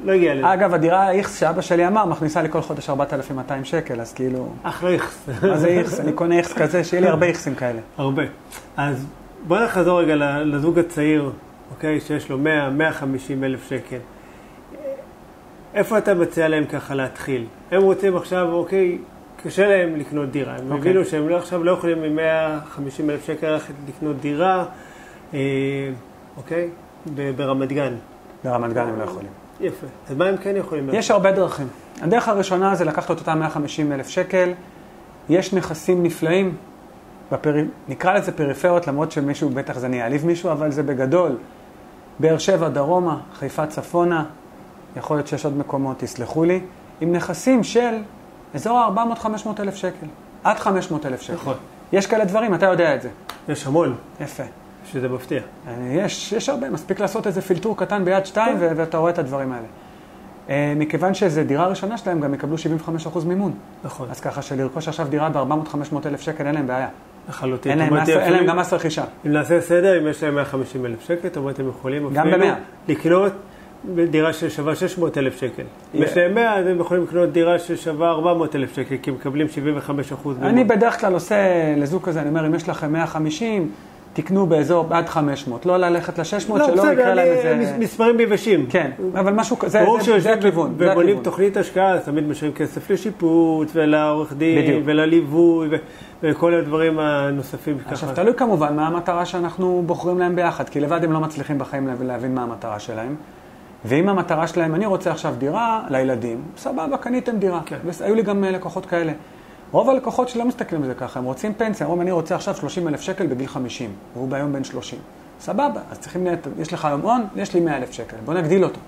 לא הגיע לזה. אגב, הדירה איכס שאבא שלי אמר, מכניסה לי כל חודש 4,200 שקל, אז כאילו... אחלה איכס. אז זה איכס, אני קונה איכס כזה, שיהיה לי הרבה איכסים כאלה. הרבה. אז בוא נחזור רגע לזוג הצעיר, אוקיי? שיש לו 100,000-150,000 שקל. איפה אתה מציע להם ככה להתחיל? הם רוצים עכשיו, אוקיי... קשה להם לקנות דירה. הם הבינו שהם עכשיו לא יכולים מ-150,000 שקל לקנות דירה, אוקיי? ברמת גן. ברמת גן הם לא יכולים. יפה. אז מה הם כן יכולים? יש הרבה דרכים. הדרך הראשונה זה לקחת את אותם 150,000 שקל. יש נכסים נפלאים, נקרא לזה פריפריות, למרות שמישהו, בטח זה נעליב מישהו, אבל זה בגדול. באר שבע, דרומה, חיפה, צפונה, יכול להיות שיש עוד מקומות, תסלחו לי, עם נכסים של... אזור 400,000-500,000 שקל. עד 500,000 שקל. נכון. יש כאלה דברים, אתה יודע את זה. יש המון. יפה. שזה מפתיע. יש הרבה, מספיק לעשות איזה פילטור קטן ביד 2, ואתה רואה את הדברים האלה. מכיוון שזו דירה ראשונה שלהם, גם יקבלו 75% מימון. נכון. אז ככה שלרכוש עכשיו דירה ב-400,000-500,000 שקל, אין להם בעיה. לחלוטין. אין להם גם מס רכישה. אם נעשה סדר, אם יש להם 150,000 שקל, זאת אומרת, הם יכולים אפילו דירה ששווה 600,000 שקל. יש להם 100, אז הם יכולים לקנות דירה ששווה 400,000 שקל, כי מקבלים 75%. אני בדרך כלל עושה לזוג כזה, אני אומר, אם יש לכם 150, תקנו באזור עד 500, לא ללכת ל-600, שלא יקרה להם איזה... מספרים ביבשים. כן, אבל משהו כזה, זה הכיוון. ובונים תוכנית השקעה, תמיד משאירים כסף לשיפוט, ולעורך דין, ולליווי, וכל הדברים הנוספים. עכשיו, תלוי כמובן מה המטרה שאנחנו בוחרים להם ביחד, כי לבד הם לא מצליחים בחיים להבין מה המטרה שלהם. ואם המטרה שלהם, אני רוצה עכשיו דירה לילדים, סבבה, קניתם דירה. והיו לי גם לקוחות כאלה. רוב הלקוחות שלא מסתכלים בזה ככה, הם רוצים פנסיה, אומרים, אני רוצה עכשיו 30,000 שקל בגיל 50, והוא ביום בן 30. סבבה, אז צריכים, יש לך היום הון, יש לי 100,000 שקל, בוא נגדיל אותו.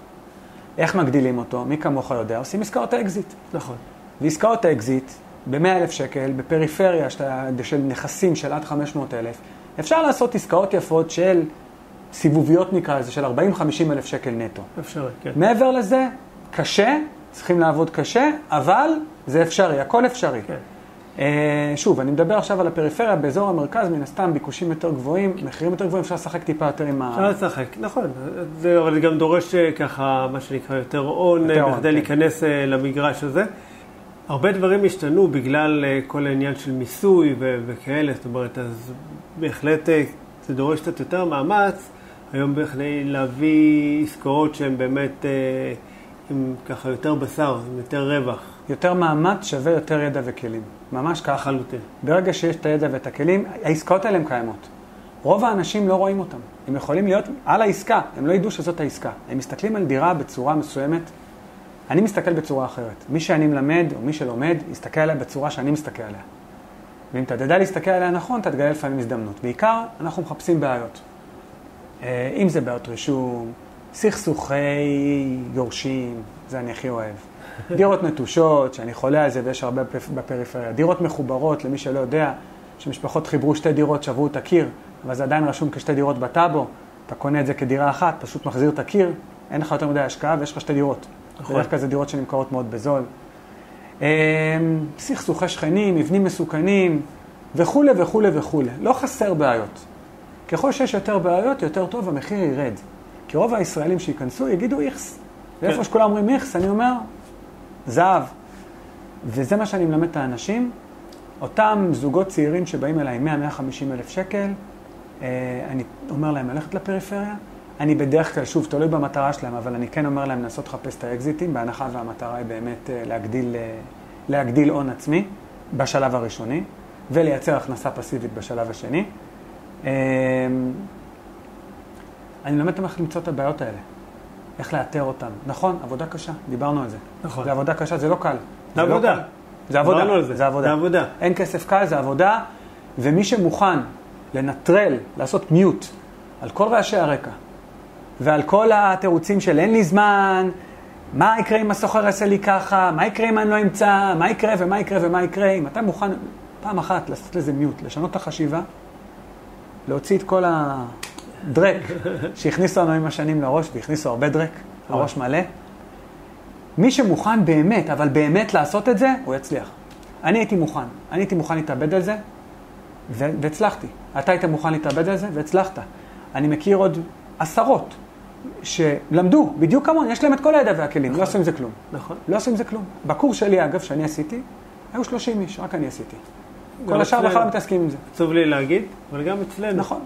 איך מגדילים אותו? מי כמוך יודע, עושים עסקאות האקזיט. נכון. ועסקאות האקזיט, ב-100,000 שקל, בפריפריה של נכסים של עד 500,000, אפשר לעשות עסקאות יפות של... סיבוביות נקרא לזה, של 40-50 אלף שקל נטו. אפשרי, כן. מעבר לזה, קשה, צריכים לעבוד קשה, אבל זה אפשרי, הכל אפשרי. כן. שוב, אני מדבר עכשיו על הפריפריה, באזור המרכז, מן הסתם, ביקושים יותר גבוהים, מחירים יותר גבוהים, אפשר לשחק טיפה יותר עם ה... אפשר לשחק, נכון. זה, אבל זה גם דורש ככה, מה שנקרא, יותר הון, בכדי להיכנס למגרש הזה. הרבה דברים השתנו בגלל כל העניין של מיסוי וכאלה, זאת אומרת, אז בהחלט זה דורש קצת יותר מאמץ, היום בכדי להביא עסקאות שהן באמת עם ככה יותר בשר, עם יותר רווח. יותר מאמץ שווה יותר ידע וכלים. ממש ככה. ברגע שיש את הידע ואת הכלים, העסקאות האלה הן קיימות. רוב האנשים לא רואים אותם. הם יכולים להיות על העסקה, הם לא ידעו שזאת העסקה. הם מסתכלים על דירה בצורה מסוימת. אני מסתכל בצורה אחרת. מי שאני מלמד או מי שלומד, יסתכל עליה בצורה שאני מסתכל עליה. ואם תדע להסתכל עליה נכון, תתגלה לפעמים הזדמנות. בעיקר אנחנו מחפשים בעיות. אם זה בעיות רישום, סכסוכי גורשים, זה אני הכי אוהב. דירות נטושות, שאני חולה על זה ויש הרבה בפריפריה. דירות מחוברות, למי שלא יודע, שמשפחות חיברו שתי דירות, שברו את הקיר, אבל זה עדיין רשום כשתי דירות בטאבו, אתה קונה את זה כדירה אחת, פשוט מחזיר את הקיר, אין לך יותר מדי השקעה ויש לך שתי דירות. בדרך כלל זה דירות שנמכרות מאוד בזול. סכסוכי שכנים, מבנים מסוכנים, וכו' וכו' וכו'. לא חסר בעיות. ככל שיש יותר בעיות, יותר טוב, המחיר ירד. כי רוב הישראלים שיכנסו יגידו איכס. ואיפה שכולם אומרים איכס, אני אומר, זהב. וזה מה שאני מלמד את האנשים. אותם זוגות צעירים שבאים אליי 100,000-150,000 שקל, אני אומר להם ללכת לפריפריה. אני בדרך כלל, שוב, תלוי במטרה שלהם, אבל אני כן אומר להם לנסות לחפש את האקזיטים, בהנחה והמטרה היא באמת להגדיל עון עצמי בשלב הראשוני, ולייצר הכנסה פסיבית בשלב השני. אני לומד איך למצוא את הבעיות האלה, איך לאתר אותן. נכון, עבודה קשה, דיברנו על זה. נכון. זה עבודה קשה, זה לא קל. זה עבודה. זה עבודה. אין כסף קל, זה עבודה, ומי שמוכן לנטרל, לעשות מיוט על כל רעשי הרקע, ועל כל התירוצים של אין לי זמן, מה יקרה אם הסוחר יעשה לי ככה, מה יקרה אם אני לא אמצא, מה יקרה ומה יקרה ומה יקרה, אם אתה מוכן פעם אחת לעשות לזה מיוט, לשנות את החשיבה, להוציא את כל הדרק שהכניסו לנו עם השנים לראש, והכניסו הרבה דרק, הראש מלא. מי שמוכן באמת, אבל באמת לעשות את זה, הוא יצליח. אני הייתי מוכן. אני הייתי מוכן להתאבד על זה, והצלחתי. אתה היית מוכן להתאבד על זה, והצלחת. אני מכיר עוד עשרות שלמדו, בדיוק כמון, יש להם את כל הידע והכלים, לא עשו עם זה כלום. נכון. לא עשו עם זה כלום. בקורס שלי, אגב, שאני עשיתי, היו 30 איש, רק אני עשיתי. כל השאר בכלל מתעסקים עם זה. עצוב לי להגיד, אבל גם אצלנו. נכון.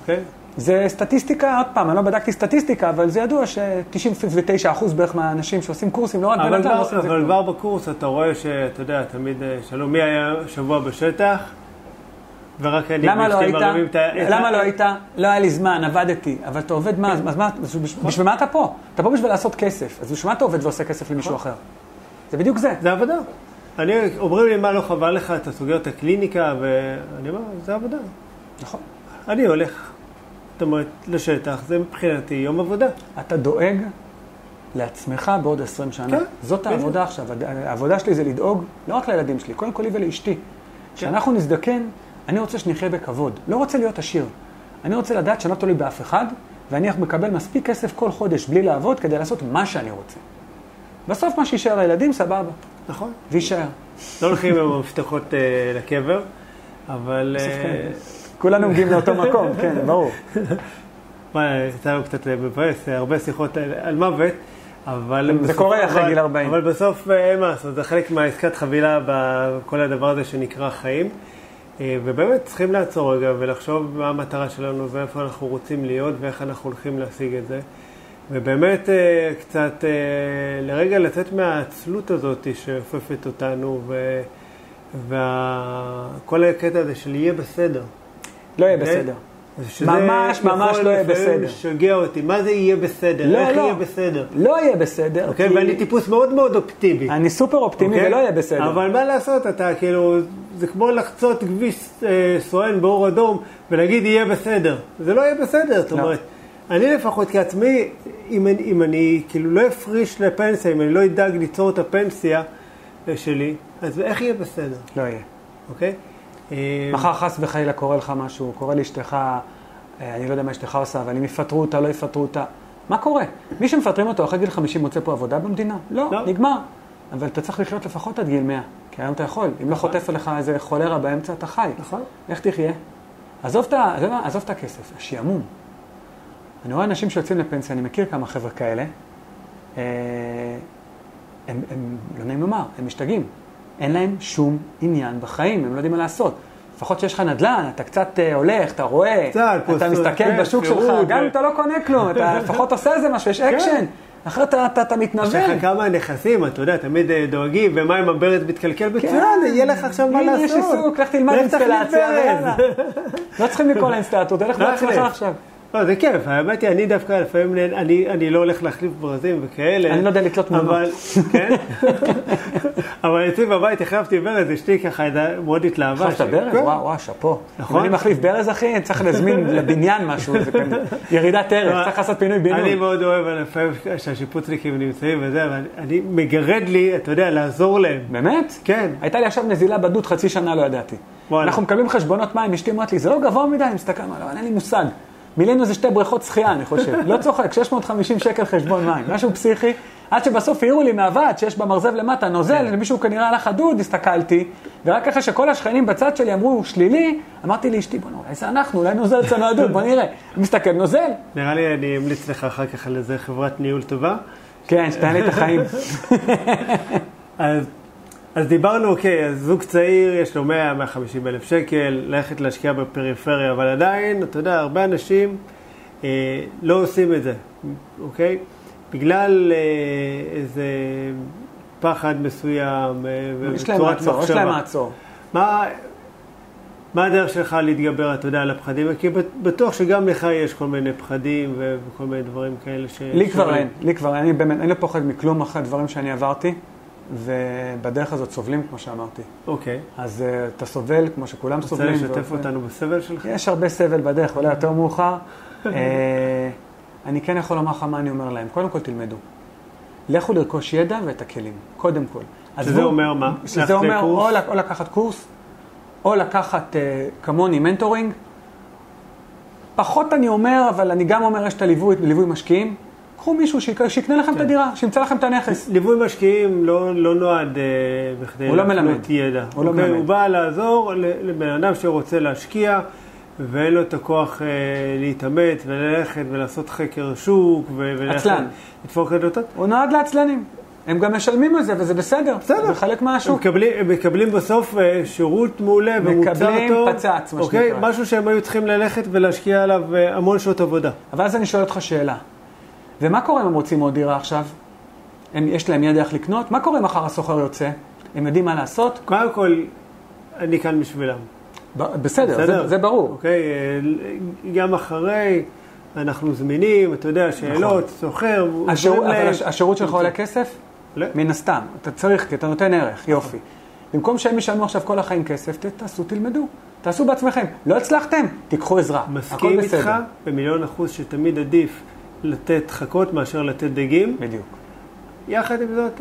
אוקיי. זה סטטיסטיקה, עוד פעם, אני לא בדקתי סטטיסטיקה, אבל זה ידוע ש-99% בערך מהאנשים שעושים קורסים, לא רק בנתן עושים את זה. אבל כבר בקורס אתה רואה שאתה יודע, תמיד שאלו מי היה שבוע בשטח, ורק אני ואשתי מרמים את ה... למה לא היית? לא היה לי זמן, עבדתי, אבל אתה עובד מה? אז בשביל מה אתה פה? אתה פה בשביל לעשות כסף, אז בשביל מה אתה עובד ועושה כסף למישהו אחר? זה בדיוק זה. זה עבודה. אומרים לי מה לא חבל לך, אתה סוגר את הקליניקה, ואני אומר, זה עבודה. נכון. אני הולך. זאת אומרת, לשטח, זה מבחינתי יום עבודה. אתה דואג לעצמך בעוד 20 שנה. כן. זאת העבודה עכשיו. העבודה שלי זה לדאוג לא רק לילדים שלי, קודם כל לי ולאשתי. כשאנחנו נזדקן, אני רוצה שנחיה בכבוד. לא רוצה להיות עשיר. אני רוצה לדעת שאני לא תלוי באף אחד, ואני מקבל מספיק כסף כל חודש בלי לעבוד כדי לעשות מה שאני רוצה. בסוף מה שישאר לילדים, סבבה. נכון. וישאר. לא הולכים עם המפתחות לקבר, אבל... כולנו מגיעים לאותו מקום, כן, ברור. יצאנו קצת מבאס, הרבה שיחות על מוות, אבל... זה קורה אחרי גיל 40. אבל בסוף, מה לעשות, זה חלק מהעסקת חבילה בכל הדבר הזה שנקרא חיים, ובאמת צריכים לעצור רגע ולחשוב מה המטרה שלנו ואיפה אנחנו רוצים להיות ואיך אנחנו הולכים להשיג את זה, ובאמת קצת לרגע לצאת מהעצלות הזאת שהופפת אותנו, וכל הקטע הזה של יהיה בסדר. לא יהיה בסדר. ממש, ממש לא יהיה בסדר. שגע אותי, מה זה יהיה בסדר? איך יהיה בסדר? לא יהיה בסדר. ואני טיפוס מאוד מאוד אופטימי. אני סופר אופטימי ולא יהיה בסדר. אבל מה לעשות? אתה כאילו, זה כמו לחצות כביש סואן באור אדום ולהגיד יהיה בסדר. זה לא יהיה בסדר, זאת אומרת. אני לפחות כעצמי, אם אני כאילו לא אפריש לפנסיה, אם אני לא אדאג ליצור את הפנסיה שלי, אז איך יהיה בסדר? לא יהיה. אוקיי? מחר חס וחלילה קורא לך משהו, קורא לאשתך, אני לא יודע מה אשתך עושה, אבל אם יפטרו אותה, לא יפטרו אותה. מה קורה? מי שמפטרים אותו אחרי גיל 50 מוצא פה עבודה במדינה? לא, נגמר. אבל אתה צריך לחיות לפחות עד גיל 100, כי היום אתה יכול. אם לא חוטף לך איזה חולרה באמצע, אתה חי. איך תחיה? עזוב את הכסף, השעמום. אני רואה אנשים שיוצאים לפנסיה, אני מכיר כמה חבר'ה כאלה, הם לא נעים לומר, הם משתגעים. אין להם שום עניין בחיים, הם לא יודעים מה לעשות. לפחות שיש לך נדל"ן, אתה קצת הולך, אתה רואה, אתה מסתכל בשוק שלך, גם אם אתה לא קונה כלום, אתה לפחות עושה איזה משהו, יש אקשן. אחרת אתה מתנבל. יש לך כמה נכסים, אתה יודע, תמיד דואגים, ומה אם הברז מתקלקל בצורה, יהיה לך עכשיו מה לעשות. יש עיסוק, לך תלמד אינסטלציה, לא צריכים לקרוא לאינסטלטור, תלך בעצמך עכשיו. לא, זה כיף, האמת היא, אני דווקא לפעמים, אני לא הולך להחליף ברזים וכאלה. אני לא יודע לקלוט מונות. כן? אבל אצלי בבית החלפתי ברז, אשתי ככה מאוד התלהבה. החלפת ברז? וואו, וואו, שפו. נכון? אני מחליף ברז, אחי, אני צריך להזמין לבניין משהו, ירידת ערך, צריך לעשות פינוי בינוי. אני מאוד אוהב, לפעמים שהשיפוצניקים נמצאים וזה, אבל אני מגרד לי, אתה יודע, לעזור להם. באמת? כן. הייתה לי עכשיו נזילה בדוד, חצי שנה לא ידעתי. אנחנו מקבלים חשבונות מים, אשתי אמרת לי, זה לא גבוה מדי, אני מסתכל, לא, אין לי מושג. מילינו זה שתי בריכות שחייה, אני חושב. לא צוחק, 650 שקל חשבון מים. משהו פסיכי. עד שבסוף העירו לי מהוועד שיש במרזב למטה נוזל, למישהו כנראה הלך הדוד, הסתכלתי. ורק אחרי שכל השכנים בצד שלי אמרו שלילי, אמרתי לאשתי, בוא נראה, אולי זה אנחנו, אולי נוזל אצלנו הדוד, בוא נראה. מסתכל, נוזל. נראה לי, אני אמליץ לך אחר כך על איזה חברת ניהול טובה. כן, שתן לי את החיים. אז דיברנו, אוקיי, אז זוג צעיר, יש לו 100-150,000 שקל, ללכת להשקיע בפריפריה, אבל עדיין, אתה יודע, הרבה אנשים לא עושים את זה, אוקיי? בגלל איזה פחד מסוים, וצורת מחשבה. יש להם מעצור. מה הדרך שלך להתגבר, אתה יודע, על הפחדים? כי בטוח שגם לך יש כל מיני פחדים וכל מיני דברים כאלה ש... לי כבר אין, אני באמת, אני לא פוחד מכלום אחרי הדברים שאני עברתי. ובדרך הזאת סובלים, כמו שאמרתי. אוקיי. אז אתה סובל, כמו שכולם סובלים. רוצה לשתף אותנו בסבל שלך? יש הרבה סבל בדרך, אולי יותר מאוחר. אני כן יכול לומר לך מה אני אומר להם. קודם כל תלמדו. לכו לרכוש ידע ואת הכלים, קודם כל. שזה אומר מה? שזה אומר או לקחת קורס, או לקחת כמוני מנטורינג. פחות אני אומר, אבל אני גם אומר, יש את הליווי משקיעים. קחו מישהו שיקנה לכם את הדירה, שימצא לכם את הנכס. ליווי משקיעים לא נועד בכדי להפנות ידע. הוא בא לעזור לבן אדם שרוצה להשקיע, ואין לו את הכוח להתאמץ וללכת ולעשות חקר שוק. עצלן. הוא נועד לעצלנים. הם גם משלמים על זה, וזה בסדר. זה חלק מהשוק. הם מקבלים בסוף שירות מעולה ומוצר אותו. מקבלים פצץ. משהו שהם היו צריכים ללכת ולהשקיע עליו המון שעות עבודה. אבל אז אני שואל אותך שאלה. ומה קורה אם הם רוצים עוד דירה עכשיו? יש להם ידע איך לקנות? מה קורה אם אחר הסוחר יוצא? הם יודעים מה לעשות? קודם כל, אני כאן בשבילם. בסדר, זה ברור. אוקיי, גם אחרי, אנחנו זמינים, אתה יודע, שאלות, סוחר. השירות שלך עולה כסף? מן הסתם. אתה צריך, כי אתה נותן ערך, יופי. במקום שהם ישלמו עכשיו כל החיים כסף, תעשו, תלמדו. תעשו בעצמכם. לא הצלחתם? תיקחו עזרה. מסכים איתך ב1,000,000% שתמיד עדיף. לתת חכות מאשר לתת דגים. בדיוק. יחד עם זאת,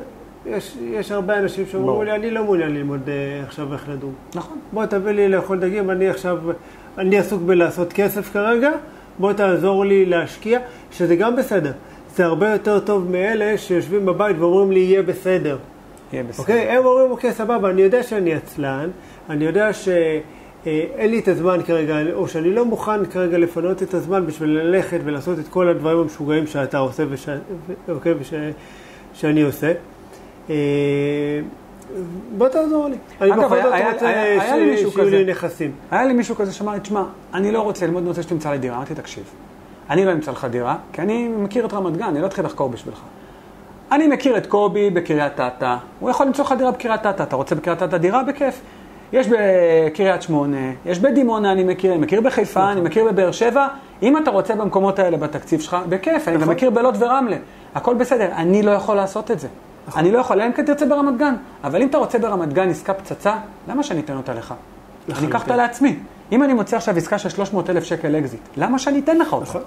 יש הרבה אנשים שאומרו לי, אני לא מעוניין ללמוד עכשיו איך לדוג. נכון. בוא תביא לי לאכול דגים, אני עסוק בלעשות כסף כרגע, בוא תעזור לי להשקיע, שזה גם בסדר. זה הרבה יותר טוב מאלה שיושבים בבית ואומרים לי, יהיה בסדר. יהיה בסדר. אוקיי? הם אומרים, אוקיי, סבבה, אני יודע שאני עצלן, אני יודע ש... אין לי את הזמן כרגע, או שאני לא מוכן כרגע לפנות את הזמן בשביל ללכת ולעשות את כל הדברים המשוגעים שאתה עושה ושאני עושה. בוא תעזור לי. אני בכל זאת רוצה שיהיו לי נכסים. היה לי מישהו כזה שאמר, תשמע, אני לא רוצה ללמוד, אני רוצה שתמצא לי דירה, אמרתי, תקשיב. אני לא אמצא לך דירה, כי אני מכיר את רמת גן, אני לא אתחיל לחקור בשבילך. אני מכיר את קובי בקריית אתא, הוא יכול למצוא לך דירה בקריית אתא, אתה רוצה בקריית אתא דירה? בכיף. יש בקריית שמונה, יש בדימונה, אני מכיר בחיפה, אני מכיר בבאר שבע. אם אתה רוצה במקומות האלה בתקציב שלך, בכיף, אני גם מכיר בלוד ורמלה. הכל בסדר, אני לא יכול לעשות את זה. אני לא יכול, אין כי תרצה ברמת גן. אבל אם אתה רוצה ברמת גן עסקה פצצה, למה שאני אתן אותה לך? אני אקח אותה לעצמי. אם אני מוצא עכשיו עסקה של 300,000 שקל אקזיט, למה שאני אתן לך אותה?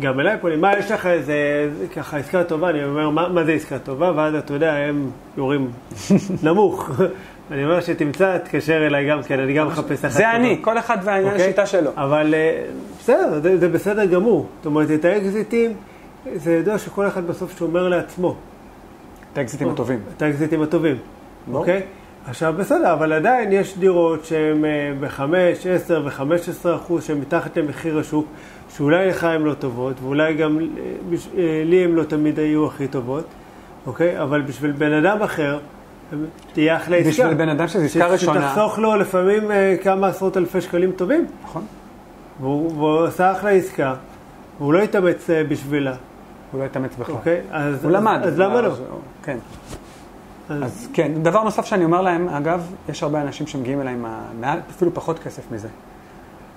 גם אליי פונים, מה יש לך איזה ככה עסקה טובה? אני אומר, מה זה עסקה טובה? ואז אתה יודע, הם יורים נמוך. אני אומר שתמצא, תקשר אליי גם כן, אני גם מחפש אחת. זה אני, כל אחד והעניין השיטה שלו. אבל בסדר, זה בסדר גמור. זאת אומרת, את האקזיטים, זה ידוע שכל אחד בסוף שומר לעצמו. את האקזיטים הטובים. את האקזיטים הטובים, אוקיי? עכשיו בסדר, אבל עדיין יש דירות שהן ב5%, 10% ו-15% שהן מתחת למחיר השוק, שאולי לך הן לא טובות, ואולי גם לי הן לא תמיד היו הכי טובות, אוקיי? אבל בשביל בן אדם אחר, תהיה אחלה עסקה. בשביל בן אדם שזה עסקה ראשונה. שתחסוך לו לפעמים כמה עשרות אלפי שקלים טובים. נכון. והוא עשה אחלה עסקה, והוא לא יתאמץ בשבילה. הוא לא התאמץ בכלל. הוא למד. אז למה לא? כן. אז כן, דבר נוסף שאני אומר להם, אגב, יש הרבה אנשים שמגיעים אליי עם אפילו פחות כסף מזה.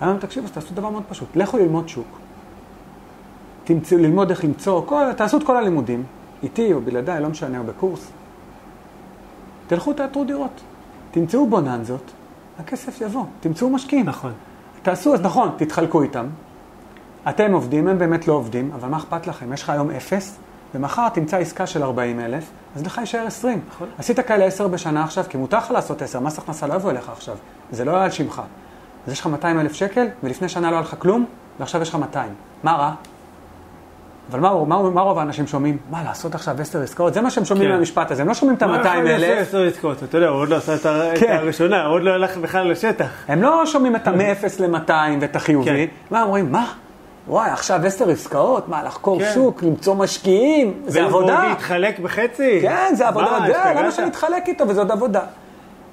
אמרנו, תקשיבו, תעשו דבר מאוד פשוט. לכו ללמוד שוק. ללמוד איך למצוא, תעשו את כל הלימודים. איתי או בלעדיי, לא משנה, או בקורס. תלכו, תאתרו דירות. תמצאו בוננזות, הכסף יבוא. תמצאו משקיעים. נכון. תעשו, אז נכון, תתחלקו איתם. אתם עובדים, הם באמת לא עובדים, אבל מה אכפת לכם? יש לך היום 0, ומחר תמצא עסקה של 40,000, אז לך יישאר 20. נכון. עשית כאלה 10 בשנה עכשיו, כי מותר לך לעשות 10, מס הכנסה לא יבוא אליך עכשיו. זה לא היה על שמך. אז יש לך 200,000 שקל, ולפני שנה לא היה לך כלום, ועכשיו יש לך 200. מה רע? אבל מה רוב האנשים שומעים? מה, לעשות עכשיו 10 עסקאות? זה מה שהם שומעים מהמשפט הזה. הם לא שומעים את ה-200,000. מה, 10 עסקאות? אתה יודע, הוא עוד לא עשה את הראשונה, עוד לא הלך בכלל לשטח. הם לא שומעים את ה-0 ל-200 ואת החיובי. מה, הם רואים, מה? וואי, עכשיו 10 עסקאות? מה, לחקור שוק, למצוא משקיעים? זה עבודה. והוא מתחלק בחצי? כן, זה עבודה. למה שנתחלק איתו? וזאת עבודה.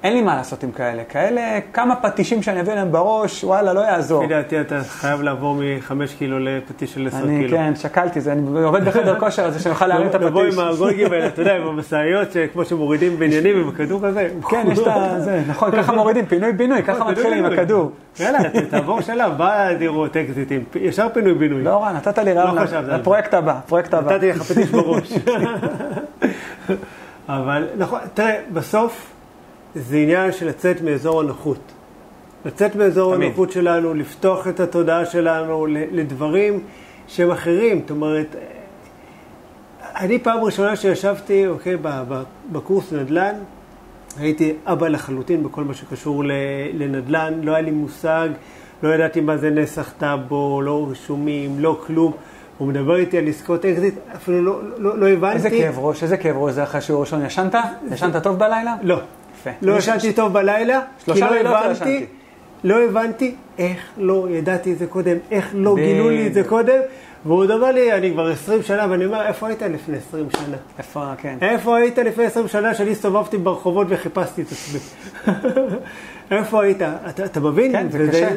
אין לי מה לעשות עם כאלה. כאלה, כמה פטישים שאני אביא להם בראש, וואלה, לא יעזור. לפי דעתי, אתה חייב לעבור מ5 קילו לפטיש של 10 קילו. אני, כן, שקלתי זה. אני עובד בחדר כושר הזה שנוכל להרים את הפטיש. לבוא עם הגורגים האלה, אתה יודע, עם המסעיות, כמו שמורידים בניינים עם הכדור הזה. כן, יש את זה, נכון, ככה מורידים, פינוי-בינוי, ככה מתחילים עם הכדור. יאללה, תעבור שאלה, בא דירות, אקזיטים, ישר פינוי-בינוי. לא, נתת לי רעיון לפרויקט הבא, נתתי לך פטיש בראש. אבל נכון, תראה, בסוף זה עניין של לצאת מאזור הנוחות. לצאת מאזור הנוחות שלנו, לפתוח את התודעה שלנו לדברים שהם אחרים. זאת אומרת, אני פעם ראשונה שישבתי, אוקיי, בקורס נדל"ן, הייתי אבא לחלוטין בכל מה שקשור לנדל"ן, לא היה לי מושג, לא ידעתי מה זה נסח טאבו, לא רשומים, לא כלום. הוא מדבר איתי על עסקות אקזיט, אפילו לא הבנתי. איזה כאב ראש, זה אחרי שיעור ראשון. ישנת? ישנת טוב בלילה? לא. לא ישנתי טוב בלילה, כי לא הבנתי איך לא ידעתי את זה קודם, איך לא גילו לי את זה קודם, והוא דבר לי, אני כבר 20 שנה, ואני אומר, איפה היית לפני 20 שנה? איפה היית לפני 20 שנה שאני הסתובבתי ברחובות וחיפשתי את עצמי? איפה היית? אתה מבין? כן, זה קשה.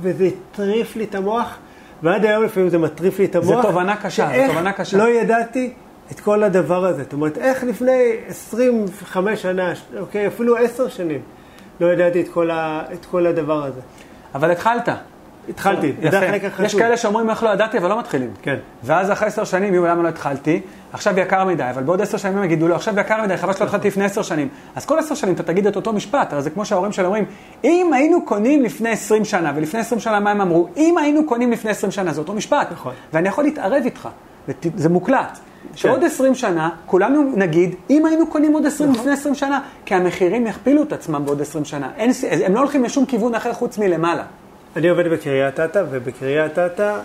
וזה טריף לי את המוח, ועד היום לפעמים זה מטריף לי את המוח. זה תובנה קשה, לא ידעתי את כל הדבר הזה. זאת אומרת, איך לפני 25 שנה, אוקיי, אפילו 10 שנים, לא ידעתי את כל הדבר הזה. אבל התחלת. התחלתי. יפה. יש כאלה שאומרים איך לא ידעתי, אבל לא מתחילים. כן. ואז אחרי 10 שנים, יהיו למה לא התחלתי, עכשיו יקר מדי, אבל בעוד 10 שנים הם יגידו לו, עכשיו יקר מדי, חבל שלא התחלתי לפני 10 שנים. אז כל 10 שנים אתה תגיד את אותו משפט, אז זה כמו שההורים שלהם אומרים, אם היינו קונים לפני 20 שנה, ולפני 20 שנה מה הם אמרו, אם היינו קונים לפני 20 שנה, זה אותו משפט. נכון. ואני יכול להתערב איתך. זה מוקלט. שעוד 20 שנה, כולנו נגיד, אם היינו קונים עוד 20 לפני 20 שנה, כי המחירים יכפילו את עצמם בעוד 20 שנה. הם לא הולכים לשום כיוון אחר חוץ מלמעלה. אני עובד בקריית אתא, ובקריית אתא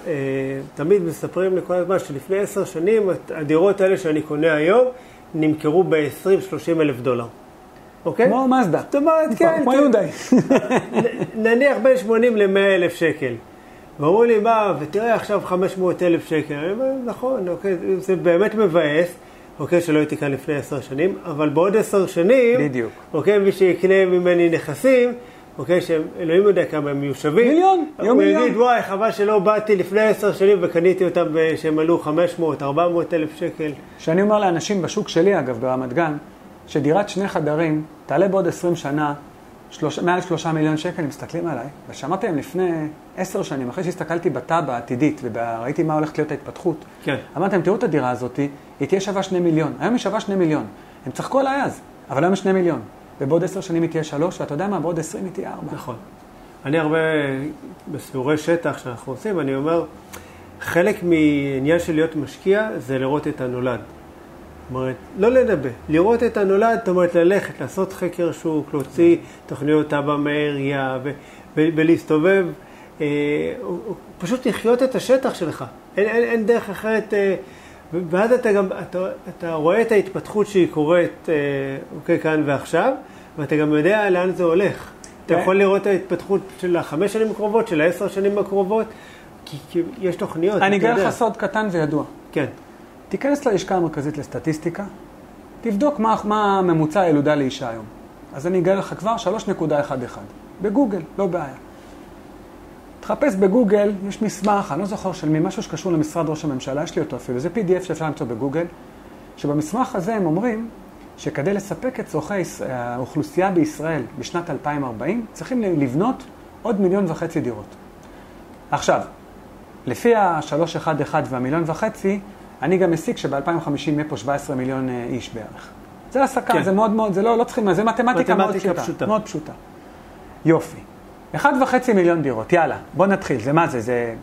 תמיד מספרים לכל הזמן שלפני 10 שנים, הדירות האלה שאני קונה היום, נמכרו ב$20,000-$30,000. אוקיי? כמו מזדה. זאת אומרת, כן. כמו יונדאי. נניח בין 80,000-100,000 שקל. ואמרו לי, מה, ותראה עכשיו 500,000 שקל. אני אומר, נכון, אוקיי, זה באמת מבאס, אוקיי, שלא הייתי כאן לפני 10 שנים, אבל בעוד 10 שנים, בדיוק. אוקיי, מי שיקנה ממני נכסים, אוקיי, שאלוהים יודע כמה הם מיושבים. מיליון. הוא יגיד, וואי, חבל שלא באתי לפני 10 שנים וקניתי אותם שהם עלו 500,000-400,000 שקל. שאני אומר לאנשים בשוק שלי, אגב, ברמת גן, שדירת 2 חדרים תעלה בעוד 20 שנה, מעל 3 מיליון שקל, מסתכלים עליי, ושמעתי להם לפני 10 שנים, אחרי שהסתכלתי בתב"ע העתידית, וראיתי מה הולכת להיות ההתפתחות, אמרתי להם, תראו את הדירה הזאת, היא תהיה שווה 2 מיליון, היום היא שווה 2 מיליון, הם צחקו עליי אז, אבל היום היא 2 מיליון, ובעוד 10 שנים היא תהיה 3, ואתה יודע מה, בעוד 20 היא תהיה 4. נכון. אני הרבה, בסיורי שטח שאנחנו עושים, אני אומר, חלק מעניין של להיות משקיע, זה לראות את הנולד. זאת אומרת, לא לנבא, לראות את הנולד, זאת אומרת, ללכת, לעשות חקר שוק, להוציא תוכניות תב"ע מהעירייה, ולהסתובב, פשוט לחיות את השטח שלך. אין דרך אחרת, ואז אתה גם, אתה רואה את ההתפתחות שהיא קורית, אוקיי, כאן ועכשיו, ואתה גם יודע לאן זה הולך. אתה יכול לראות את ההתפתחות של 5 שנים הקרובות, של 10 שנים הקרובות, כי יש תוכניות. אני אגלה לך סוד קטן וידוע. כן. תיכנס ללשכה המרכזית לסטטיסטיקה, תבדוק מה ממוצע הילודה לאישה היום. אז אני אגלה לך כבר 3.11 בגוגל, לא בעיה. תחפש בגוגל, יש מסמך, אני לא זוכר, של משהו שקשור למשרד ראש הממשלה, יש לי אותו אפילו, זה PDF שאפשר למצוא בגוגל, שבמסמך הזה הם אומרים שכדי לספק את צורכי האוכלוסייה בישראל בשנת 2040, צריכים לבנות עוד 1.5 מיליון דירות. עכשיו, לפי ה-3.11 וה-1.5 מיליון, אני גם מסיק שב-2050 יהיה פה 17 מיליון איש בערך. זה הסקה, כן. זה מאוד מאוד, זה לא צריכים, זה מתמטיקה מאוד פשוטה. מאוד פשוטה. יופי. 1.5 מיליון דירות, יאללה, בוא נתחיל, זה מה זה? זה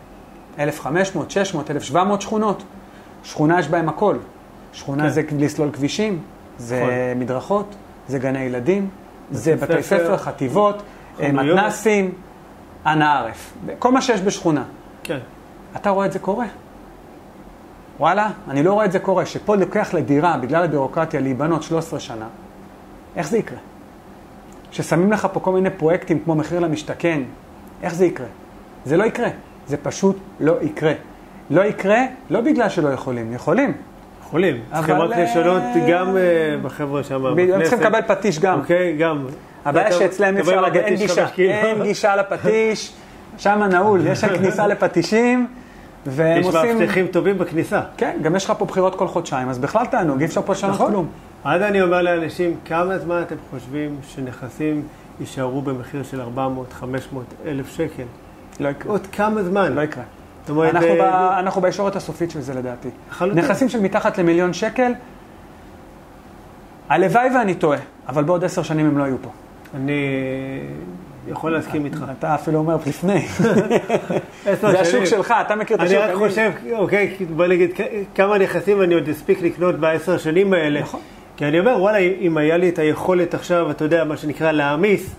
1,500, 600, 1,700 שכונות. שכונה יש בהם הכל. שכונה כן. זה לסלול כבישים, זה כל. מדרכות, זה גני ילדים, זה בתי ספר, חטיבות, מתנסים, ענערף. כל מה שיש בשכונה. כן. אתה רואה את זה קורה? וואלה, אני לא רואה את זה קורה, שפה לוקח לדירה, בגלל הבירוקרטיה, להיבנות 13 שנה. איך זה יקרה? ששמים לך פה כל מיני פרויקטים כמו מחיר למשתכן, איך זה יקרה? זה לא יקרה, זה פשוט לא יקרה. לא יקרה, לא בגלל שלא יכולים, יכולים. צריכים רק לשנות גם בחבר'ה שם. הם צריכים לקבל פטיש גם. אוקיי, גם. הבעיה שאצלם אפשר להגיד, אין גישה, אין גישה לפטיש, שם נעול, יש שם כניסה לפטישים, והם עושים... יש מאבטחים טובים בכניסה. כן, גם יש לך פה בחירות כל חודשיים, אז בכלל תענוג, אי אפשר פה לשנות כלום. עד אני אומר לאנשים, כמה זמן אתם חושבים שנכסים יישארו במחיר של 400-500 אלף שקל? לא יקרה. עוד כמה זמן? לא יקרה. אנחנו בישורת הסופית של זה לדעתי. נכסים של מתחת למיליון שקל, הלוואי ואני טועה, אבל בעוד 10 שנים הם לא יהיו פה. אני יכול להסכים איתך. אתה אפילו אומר לפני. זה השוק שלך, אתה מכיר את השוק. אני רק חושב, אוקיי, בוא נגיד, כמה נכסים אני עוד אספיק לקנות ב10 שנים האלה. נכון. כי אני אומר, וואלה, אם היה לי את היכולת עכשיו, אתה יודע, מה שנקרא להעמיס,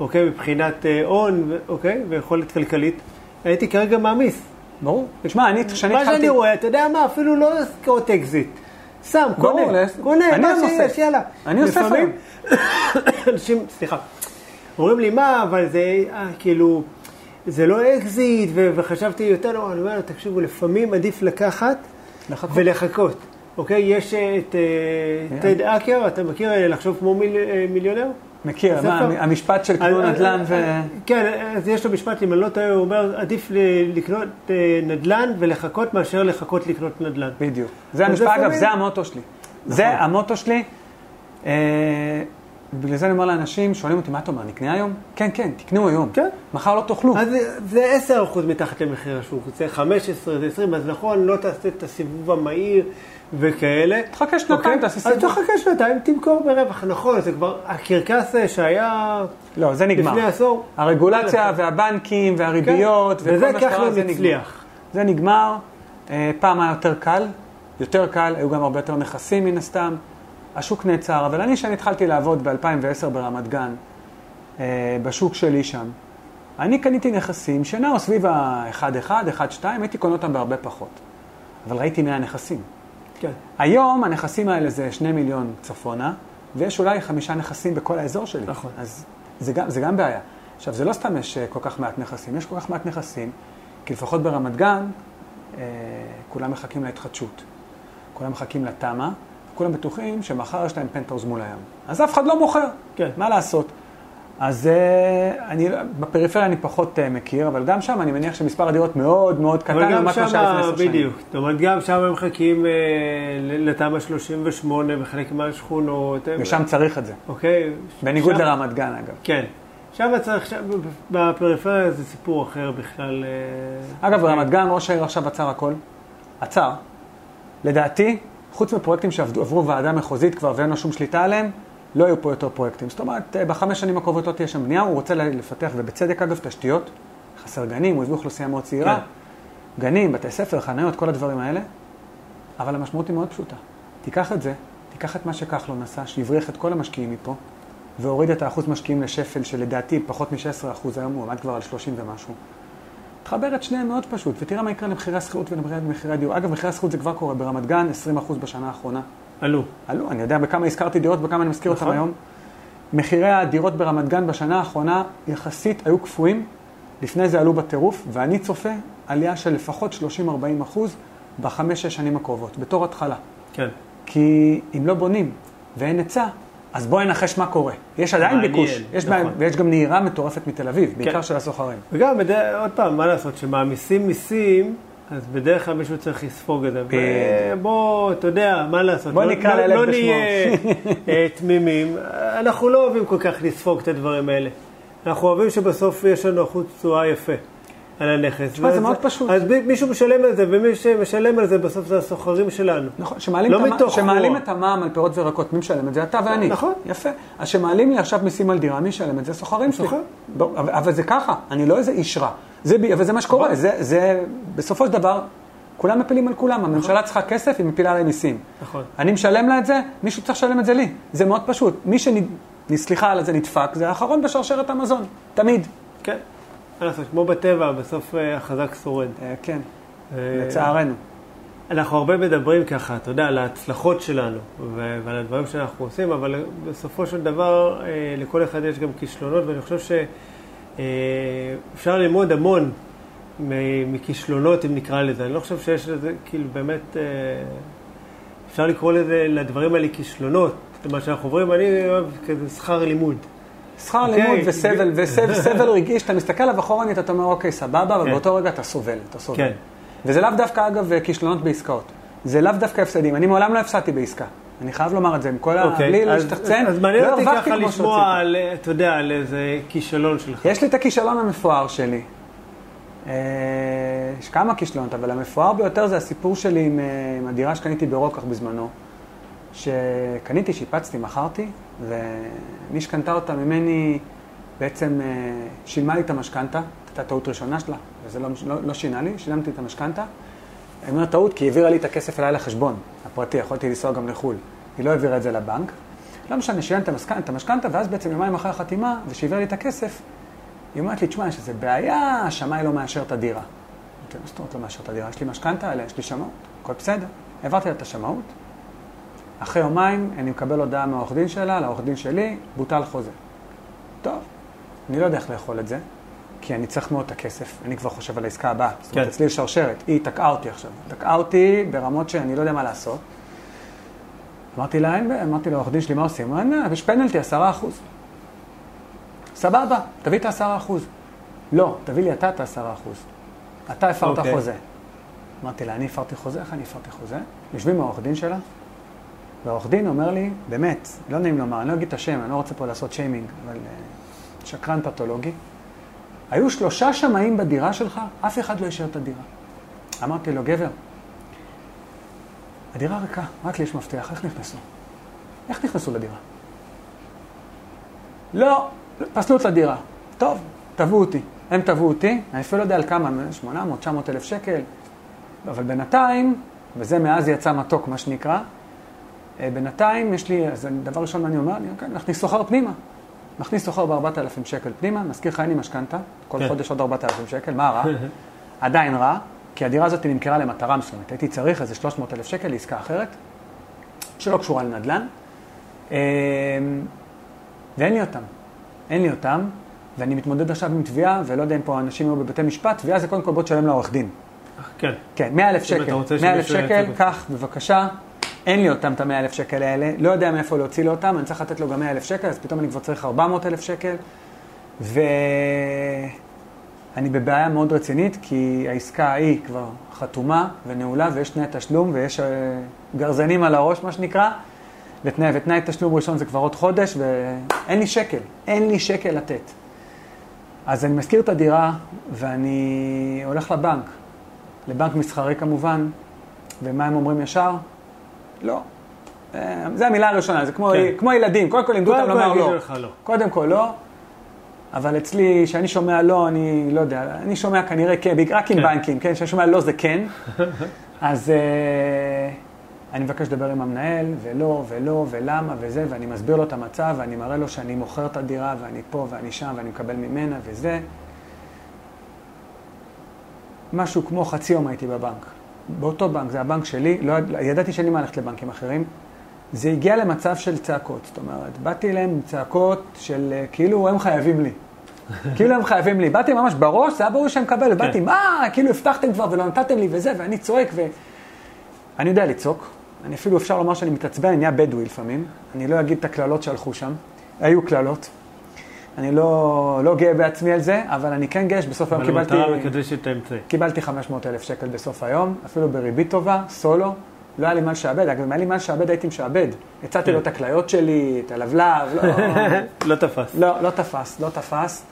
אוקיי, מבחינת הון, אוקיי, ויכולת כלכלית, הייתי כרגע מעמיס. ברור. תשמע, אני כשאני התחלתי... מה שאני רואה, אתה יודע מה, אפילו לא קאות אקזיט. שם, קונה, מה שיש, יאללה. אני אוסף. לפעמים, אנשים, סליחה, אומרים לי מה, אבל זה, כאילו, זה לא אקזיט, וחשבתי יותר, אני אומר, תקשיבו, לפעמים עדיף לקחת ולחכות. אוקיי, יש את טד אקר, אתה מכיר לחשוב כמו מיליונר? מכיר, המשפט של קנו נדל"ן ו... כן, אז יש לו משפט, אם אני לא טועה, הוא אומר, עדיף לקנות נדל"ן ולחכות מאשר לחכות לקנות נדל"ן. בדיוק. זה המשפט, אגב, זה המוטו שלי. זה המוטו שלי. בגלל זה אני אומר לאנשים, שואלים אותי, מה אתה אומר, נקנה היום? כן, כן, תקנו היום. מחר לא תאכלו. אז זה 10% מתחת למחיר השוק, זה 15, זה 20, אז נכון, לא תעשה את הסיבוב המהיר, וכאלה. תחכה שנתיים, תעשי סיבוב. אז תחכה שנתיים, תמכור ברווח, נכון, זה כבר הקרקס שהיה... לא, זה נגמר. לפני עשור. הרגולציה והבנקים והריביות, וזה כך לא מצליח. זה נגמר, פעם היה יותר קל, היו גם הרבה יותר נכסים מן הסתם, השוק נעצר, אבל אני שאני התחלתי לעבוד ב-2010 ברמת גן, בשוק שלי שם, אני קניתי נכסים שנעו סביב ה-1.1, 1.2, הייתי קונה אותם בהרבה פחות. אבל ראיתי 100 נכסים. כן. היום הנכסים האלה זה 2 מיליון צפונה, ויש אולי 5 נכסים בכל האזור שלי. נכון. אז זה גם בעיה. עכשיו, זה לא סתם יש כל כך מעט נכסים, יש כל כך מעט נכסים, כי לפחות ברמת גן, כולם מחכים להתחדשות. כולם מחכים לתמה, כולם בטוחים שמחר יש להם פנטאוס מול הים. אז אף אחד לא מוכר. כן. מה לעשות? אז בפריפריה אני פחות מכיר, אבל גם שם אני מניח שמספר הדירות מאוד מאוד קטן. אבל גם שם, בדיוק. זאת אומרת, גם שם הם מחכים לתמ"א 38 וחלק מהשכונות. ושם צריך את זה. אוקיי. בניגוד לרמת גן, אגב. כן. שם צריך, בפריפריה זה סיפור אחר בכלל. אגב, רמת גן, ראש העיר עכשיו עצר הכל. עצר. לדעתי, חוץ מפרויקטים שעברו ועדה מחוזית כבר ואין לו שום שליטה עליהם, לא היו פה יותר פרויקטים. זאת אומרת, ב5 שנים הקרובות לא תהיה שם בנייה, הוא רוצה לפתח, ובצדק אגב, תשתיות, חסר גנים, הוא הביא אוכלוסייה מאוד צעירה, כן. גנים, בתי ספר, חניות, כל הדברים האלה, אבל המשמעות היא מאוד פשוטה. תיקח את זה, תיקח את מה שכחלון לא נעשה, שיבריח את כל המשקיעים מפה, והוריד את האחוז משקיעים לשפל, שלדעתי פחות מ-16%, היום הוא עמד כבר על 30 ומשהו. תחבר את שניהם מאוד פשוט, ותראה מה יקרה למחירי השכירות ולמחירי הדיור. אגב, מחירי השכירות זה כבר קורה ברמת גן, 20% בשנה האחרונה. עלו, אני יודע בכמה הזכרתי דירות, בכמה אני מזכיר אותם היום. מחירי הדירות ברמת גן בשנה האחרונה יחסית היו קפואים, לפני זה עלו בטירוף, ואני צופה עלייה של לפחות 30-40% ב5-6 שנים הקרובות, בתור התחלה. כן. כי אם לא בונים ואין עצה, אז בואי נחש מה קורה. יש עדיין ביקוש, ויש גם נהירה מטורפת מתל אביב, בעיקר של הסוחרים. וגם, עוד פעם, מה לעשות, שמעמיסים מיסים, אז בדרך כלל מישהו צריך לספוג את זה. בוא, אתה יודע, מה לעשות? בוא נקרא לילד בשמו. לא נהיה תמימים. אנחנו לא אוהבים כל כך לספוג את הדברים האלה. אנחנו אוהבים שבסוף יש לנו אחוז תשואה יפה על הנכס. תשמע, זה מאוד פשוט. אז מישהו משלם על זה, ומי שמשלם על זה בסוף זה הסוחרים שלנו. נכון, שמעלים את המע"מ על פירות וירקות, מי משלם את זה? אתה ואני. נכון. יפה. אז שמעלים לי עכשיו מיסים על דירה, מי משלם את זה? סוחרים שלי. אבל זה ככה, אני לא איזה איש רע. אבל זה מה שקורה. בסופו של דבר, כולם מפילים על כולם. הממשלה צריכה כסף, היא מפילה עליהם מיסים. נכון. אני משלם לה את זה, מישהו צריך לשלם את זה לי. זה מאוד פשוט. מי שנסליחה על זה נדפק, זה האחרון בשרשרת המזון. תמיד. כן. כמו בטבע, בסוף החזק שורד. כן, לצערנו. אנחנו הרבה מדברים ככה, אתה יודע, על ההצלחות שלנו ועל הדברים שאנחנו עושים, אבל בסופו של דבר, לכל אחד יש גם כישלונות, ואני חושב שאפשר ללמוד המון מכישלונות, אם נקרא לזה. אני לא חושב שיש לזה, כאילו באמת, אפשר לקרוא לזה, לדברים האלה כישלונות. מה שאנחנו עוברים, אני אוהב כזה שכר לימוד. שכר לימוד וסבל, וסבל רגיש, אתה מסתכל עליו אחורנית, אתה אומר, אוקיי, סבבה, אבל באותו רגע אתה סובל, אתה סובל. וזה לאו דווקא, אגב, כישלונות בעסקאות. זה לאו דווקא הפסדים. אני מעולם לא הפסדתי בעסקה. אני חייב לומר את זה, עם כל הבלי להשתחצן, לא הרווחתי כמו שרציתי. אז מעניין אותי ככה לשמוע, אתה יודע, על איזה כישלון שלך. יש לי את הכישלון המפואר שלי. יש כמה כישלונות, אבל המפואר ביותר זה הסיפור שלי עם הדירה שקניתי ברוקח בזמנו. שקניתי, שיפצתי, מכרתי, ומי שקנתה אותה ממני בעצם שילמה לי את המשכנתה, הייתה טעות ראשונה שלה, וזה לא שינה לי, שילמתי את המשכנתה. אני אומר טעות כי היא העבירה לי את הכסף אליי לחשבון הפרטי, יכולתי לנסוע גם לחול, היא לא העבירה את זה לבנק. לא משנה, שילמתי את המשכנתה, ואז בעצם יומיים אחרי החתימה, ושהעבירה לי את הכסף, היא אומרת לי, תשמע, שזה בעיה, השמאי לא מאשר את הדירה. מה זאת אומרת לא מאשר את הדירה? יש לי משכנתה, יש לי שמאות, הכל בסדר. העברתי לה את השמאות. אחרי יומיים אני מקבל הודעה מהעורך דין שלה, לעורך דין שלי, בוטל חוזה. טוב, אני לא יודע איך לאכול את זה, כי אני צריך מאוד את הכסף, אני כבר חושב על העסקה הבאה. זאת אומרת, אצלי שרשרת, היא תקעה אותי עכשיו. תקעה אותי ברמות שאני לא יודע מה לעשות. אמרתי לה, אמרתי לעורך דין שלי, מה עושים? אמרתי, יש פנלטי, 10%. סבבה, תביא את 10%. לא, תביא לי אתה את 10%. אתה הפרת חוזה. אמרתי לה, אני הפרתי חוזה, איך אני הפרתי חוזה? יושבים העורך דין שלה. והעורך דין אומר לי, באמת, לא נעים לומר, אני לא אגיד את השם, אני לא רוצה פה לעשות שיימינג, אבל שקרן פתולוגי. היו 3 שמאים בדירה שלך, אף אחד לא ישאר את הדירה. אמרתי לו, גבר, הדירה ריקה, רק לי יש מפתח, איך נכנסו? איך נכנסו לדירה? לא, פסלו את הדירה. טוב, תבעו אותי. הם תבעו אותי, אני אפילו לא יודע על כמה, 800, 900 אלף שקל, אבל בינתיים, וזה מאז יצא מתוק, מה שנקרא, בינתיים יש לי, אז דבר ראשון מה אני אומר, נכניס סוחר פנימה. נכניס סוחר ב-4,000 שקל פנימה, נזכיר לך, אני משכנתה, כל חודש עוד 4,000 שקל, מה רע? עדיין רע, כי הדירה הזאת נמכרה למטרה מסוימת. הייתי צריך איזה 300,000 שקל לעסקה אחרת, שלא קשורה לנדל"ן, ואין לי אותם. אין לי אותם, ואני מתמודד עכשיו עם תביעה, ולא יודע אם פה אנשים יהיו בבתי משפט, תביעה זה קודם כל בוא תשלם לעורך דין. כן. כן, 100,000 שקל, 100,000 שקל, כך, בבקשה. אין לי אותם את 100,000 שקל האלה, לא יודע מאיפה להוציא לו אותם, אני צריך לתת לו גם 100,000 שקל, אז פתאום אני כבר צריך 400,000 שקל, ואני בבעיה מאוד רצינית, כי העסקה היא כבר חתומה ונעולה, ויש תנאי תשלום, ויש גרזנים על הראש, מה שנקרא, ותנאי תשלום ראשון זה כבר עוד חודש, ואין לי שקל, אין לי שקל לתת. אז אני מזכיר את הדירה, ואני הולך לבנק, לבנק מסחרי כמובן, ומה הם אומרים ישר? לא. זה המילה הראשונה, זה כמו ילדים, קודם כל לימדו אותם לומר לא. קודם כל לא, אבל אצלי, שאני שומע לא, אני לא יודע, אני שומע כנראה כן, רק עם בנקים, כן, שאני שומע לא זה כן, אז אני מבקש לדבר עם המנהל, ולא, ולא, ולמה, וזה, ואני מסביר לו את המצב, ואני מראה לו שאני מוכר את הדירה, ואני פה, ואני שם, ואני מקבל ממנה, וזה. משהו כמו חצי יום הייתי בבנק. באותו בנק, זה הבנק שלי, לא, ידעתי שאני מה הלכת לבנקים אחרים, זה הגיע למצב של צעקות, זאת אומרת, באתי אליהם עם צעקות של כאילו הם חייבים לי, כאילו הם חייבים לי, באתי ממש בראש, זה היה ברור שהם קבל, ובאתי, מה, כאילו הבטחתם כבר ולא נתתם לי וזה, ואני צועק, ואני יודע לצעוק, אני אפילו אפשר לומר שאני מתעצבן, אני נהיה בדואי לפעמים. אני לא אגיד את הכללות שהלכו שם. היו כללות. אני לא גאה בעצמי על זה, אבל אני כן גאה שבסוף היום קיבלתי... אבל מותר וכדי שתאמצי. קיבלתי 500,000 שקל בסוף היום, אפילו בריבית טובה, סולו. לא היה לי מה לשעבד, אגב, אם היה לי מה לשעבד, הייתי משעבד. הצעתי לו את הכליות שלי, את הלבלב, לא... לא תפס. לא תפס.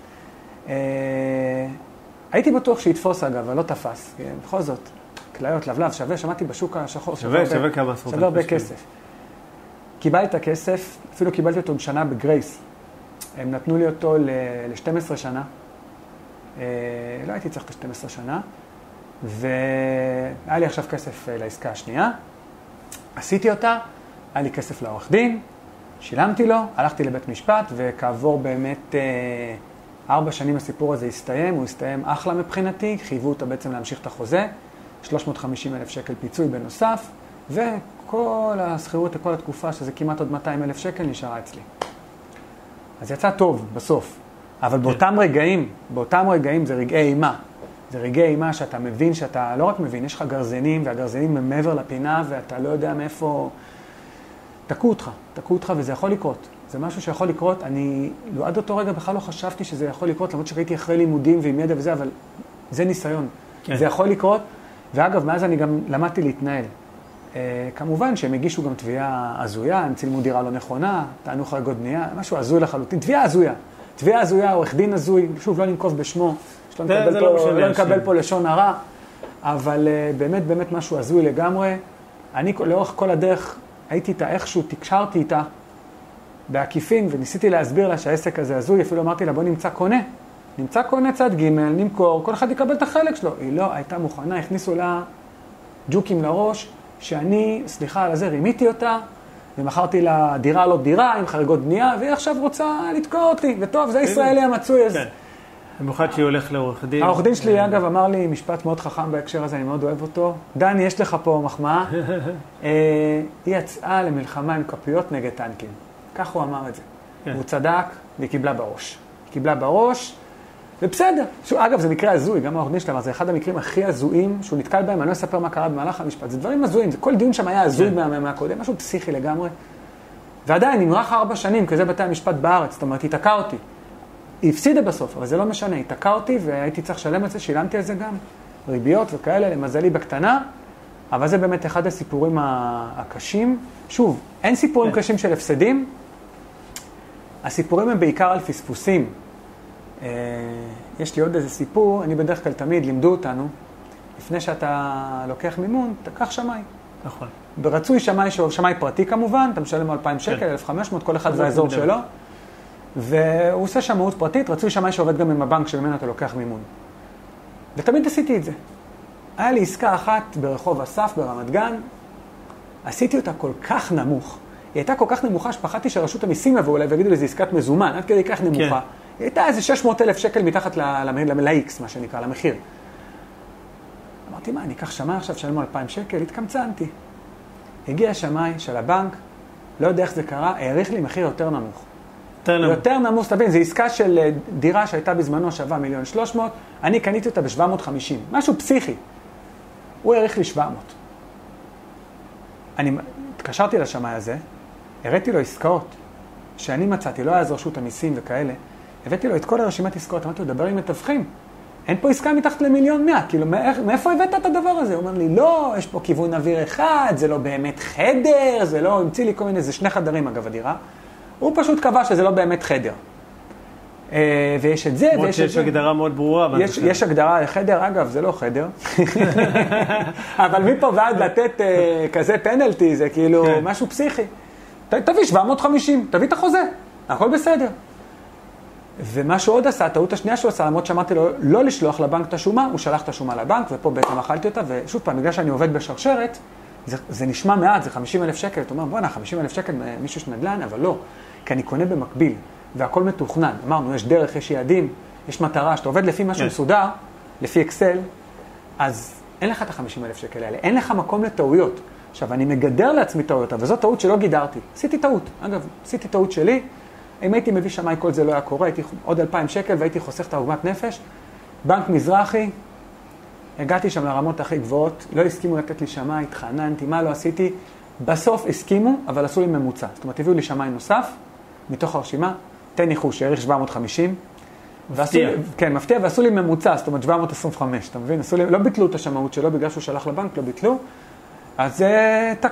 הייתי בטוח שיתפוס אגב, אבל לא תפס. בכל זאת, כליות, לבלב, שווה, שמעתי בשוק השחור. שווה כמה עשרות. שווה הרבה כסף. קיבלתי את הכסף, אפילו קיבלתי אותו בשנה בגרייס. הם נתנו לי אותו ל-12 שנה. לא הייתי צריך ל-12 שנה. והיה לי עכשיו כסף לעסקה השנייה. עשיתי אותה, היה לי כסף לעורך דין, שילמתי לו, הלכתי לבית משפט, וכעבור באמת 4 שנים הסיפור הזה הסתיים, הוא הסתיים אחלה מבחינתי, חייבו אותה בעצם להמשיך את החוזה, 350,000 שקל פיצוי בנוסף, וכל הסחירות לכל התקופה, שזה כמעט עוד 200,000 שקל, נשארה אצלי. אז יצא טוב בסוף, אבל באותם רגעים זה רגעי אימה. זה רגעי אימה שאתה מבין, שאתה לא רק מבין, יש לך גרזנים, והגרזנים הם מעבר לפינה, ואתה לא יודע מאיפה... תקעו אותך, וזה יכול לקרות. זה משהו שיכול לקרות. אני עד אותו רגע בכלל לא חשבתי שזה יכול לקרות, למרות שראיתי אחרי לימודים ועם ידע וזה, אבל זה ניסיון. כן. זה יכול לקרות, ואגב, מאז אני גם למדתי להתנהל. כמובן שהם הגישו גם תביעה עזויה, הם צילמו דירה לא נכונה, טענו חריגות בנייה, משהו עזוי לחלוטין. תביעה עזויה, עורך דין עזוי, שוב, לא ננקוב בשמו. לא נקבל פה לשון הרע, אבל באמת משהו עזוי לגמרי. אני לאורך כל הדרך הייתי איתה איכשהו, תקשרתי איתה בעקיפין, וניסיתי להסביר לה שהעסק הזה עזוי, אפילו אמרתי לה בוא נמצא קונה צד ג' נמכור, כל אחד יקבל את החלק שלו. היא לא הייתה מוכנה, הכניסו לה ג'וקים לראש, שאני, סליחה על זה, רימיתי אותה, ומחרתי לה דירה לא דירה, עם חריגות בנייה, והיא עכשיו רוצה לתקוע אותי, וטוב, זה ישראלי המצוי הזה. במיוחד שהיא הולך לעורך דין. העורך דין שלי, אגב, אמר לי משפט מאוד חכם בהקשר הזה, אני מאוד אוהב אותו. דני, יש לך פה מחמאה. היא יצאה למלחמה עם כפיות נגד טנקים. כך הוא אמר את זה. והוא צדק, והיא קיבלה בראש. ובסדר. אגב, זה מקרה הזוי, גם העורך דין שלה, זה אחד המקרים הכי הזויים שהוא נתקל בהם, אני לא אספר מה קרה במהלך המשפט. זה דברים הזויים, כל דיון שם היה הזוי מהקודם, משהו פסיכי לגמרי. ועדיין, נמרח 4 שנים, כזה בתי המשפט בארץ, זאת אומרת, התעקה אותי. היא הפסידה בסוף, אבל זה לא משנה, היא תקעה אותי והייתי צריך לשלם את זה, שילמתי על זה גם, ריביות וכאלה, למזלי בקטנה, אבל זה באמת אחד הסיפורים הקשים. שוב, אין סיפורים קשים של הפסדים, הסיפורים הם בעיקר על פספוסים. יש לי עוד איזה סיפור, אני בדרך כלל תמיד, לימדו אותנו, לפני שאתה לוקח מימון, תקח שמאי. נכון. ברצוי שמאי פרטי כמובן, אתה משלם 2,000 שקל, 1,500, כל אחד והאזור שלו. והוא עושה שמאות פרטית, רצוי שמאי שעובד גם עם הבנק שממנו אתה לוקח מימון. ותמיד עשיתי את זה. היה לי עסקה אחת ברחוב אסף ברמת גן, עשיתי אותה כל כך נמוך. היא הייתה כל כך נמוכה שפחדתי שרשות המיסים יבואו אליי ויגידו לי, זה עסקת מזומן, עד כדי כך נמוכה. כן. היא הייתה איזה 600,000 שקל מתחת ל-X, מה שנקרא, למחיר. אמרתי, מה, אני אקח שמאי עכשיו, שלמו 2,000 שקל, התקמצנתי. הגיע שמאי של הבנק, לא יודע איך זה קרה, העריך לי מחיר יותר נמוך. יותר נמוס, תבין, זו עסקה של דירה שהייתה בזמנו שווה 1,300,000, אני קניתי אותה ב-750, משהו פסיכי. הוא העריך לי 700. אני התקשרתי לשמאי הזה, הראיתי לו עסקאות שאני מצאתי, לא היה אז רשות המיסים וכאלה, הבאתי לו את כל הרשימת עסקאות, אמרתי לו, דבר עם מתווכים, אין פה עסקה מתחת ל1,100,000, כאילו, מאיפה הבאת את הדבר הזה? הוא אומר לי, לא, יש פה כיוון אוויר אחד, זה לא באמת חדר, זה לא, המציא לי כל מיני, זה 2 חדרים אגב הדירה, הוא פשוט קבע שזה לא באמת חדר. ויש את זה, ויש את זה. יש הגדרה מאוד ברורה. יש הגדרה לחדר, אגב, זה לא חדר. אבל מפה ועד לתת כזה פנלטי, זה כאילו משהו פסיכי. תביא 750, תביא את החוזה, הכל בסדר. ומה שהוא עוד עשה, הטעות השנייה שהוא עשה, למרות שאמרתי לו לא לשלוח לבנק את השומה, הוא שלח את השומה לבנק, ופה בעצם אכלתי אותה, ושוב פעם, בגלל שאני עובד בשרשרת, זה נשמע מעט, זה 50,000 שקל, אתה אומר, בוא'נה, 50,000 שקל מישהו שנדלן, אבל לא, כי אני קונה במקביל, והכל מתוכנן. אמרנו, יש דרך, יש יעדים, יש מטרה, שאתה עובד לפי משהו מסודר, לפי אקסל, אז אין לך את ה-50,000 שקל האלה, אין לך מקום לטעויות. עכשיו, אני מגדר לעצמי טעויות, אבל זו טעות שלא גידרתי. עשיתי טעות שלי, אם הייתי מביא שמאי כל זה לא היה קורה, הייתי עוד 2,000 שקל והייתי חוסך את העוגמת נפש. בנק מזרחי, הגעתי שם לרמות הכי גבוהות, לא הסכימו לתת לי שמאי, התחננתי, מה לא עשיתי, בסוף הסכימו, אבל עשו לי ממוצע. זאת אומרת, הביאו לי שמאי נוסף, מתוך הרשימה, תן ניחוש, העריך 750. מפתיע. כן, מפתיע, ועשו לי ממוצע, זאת אומרת, 725, אתה מבין? לא ביטלו את השמאות שלו, בגלל שהוא שלח לבנק, לא ביטלו. אז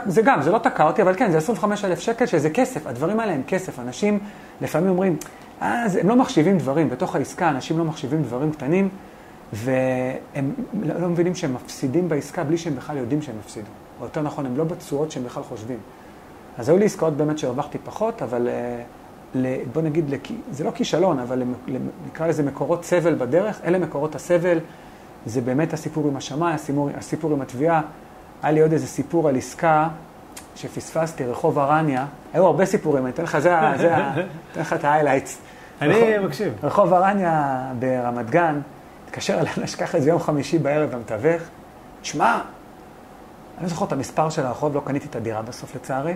זה גם, זה לא תקע אותי, אבל כן, זה 25,000 שקל, שזה כסף, הדברים האלה הם כסף. אנשים לפעמים אומרים, הם לא מחשיבים דברים, בתוך העסקה אנשים לא מחשיבים דברים קטנים, והם לא מבינים שהם מפסידים בעסקה בלי שהם בכלל יודעים שהם מפסידו. או יותר נכון, הם לא בתשואות שהם בכלל חושבים. אז היו לי עסקאות באמת שהרווחתי פחות, אבל בוא נגיד, זה לא כישלון, אבל נקרא לזה מקורות סבל בדרך, אלה מקורות הסבל, זה באמת הסיפור עם השמאי, הסיפור עם התביעה. היה לי עוד איזה סיפור על עסקה שפספסתי, רחוב הרניה. היו הרבה סיפורים, אני אתן לך, אתן לך את ההיילייטס. אני מקשיב. רחוב הרניה ברמת גן, התקשר אליי, נשכח את זה יום חמישי בערב המתווך. שמע, אני לא זוכר את המספר של הרחוב, לא קניתי את הדירה בסוף לצערי.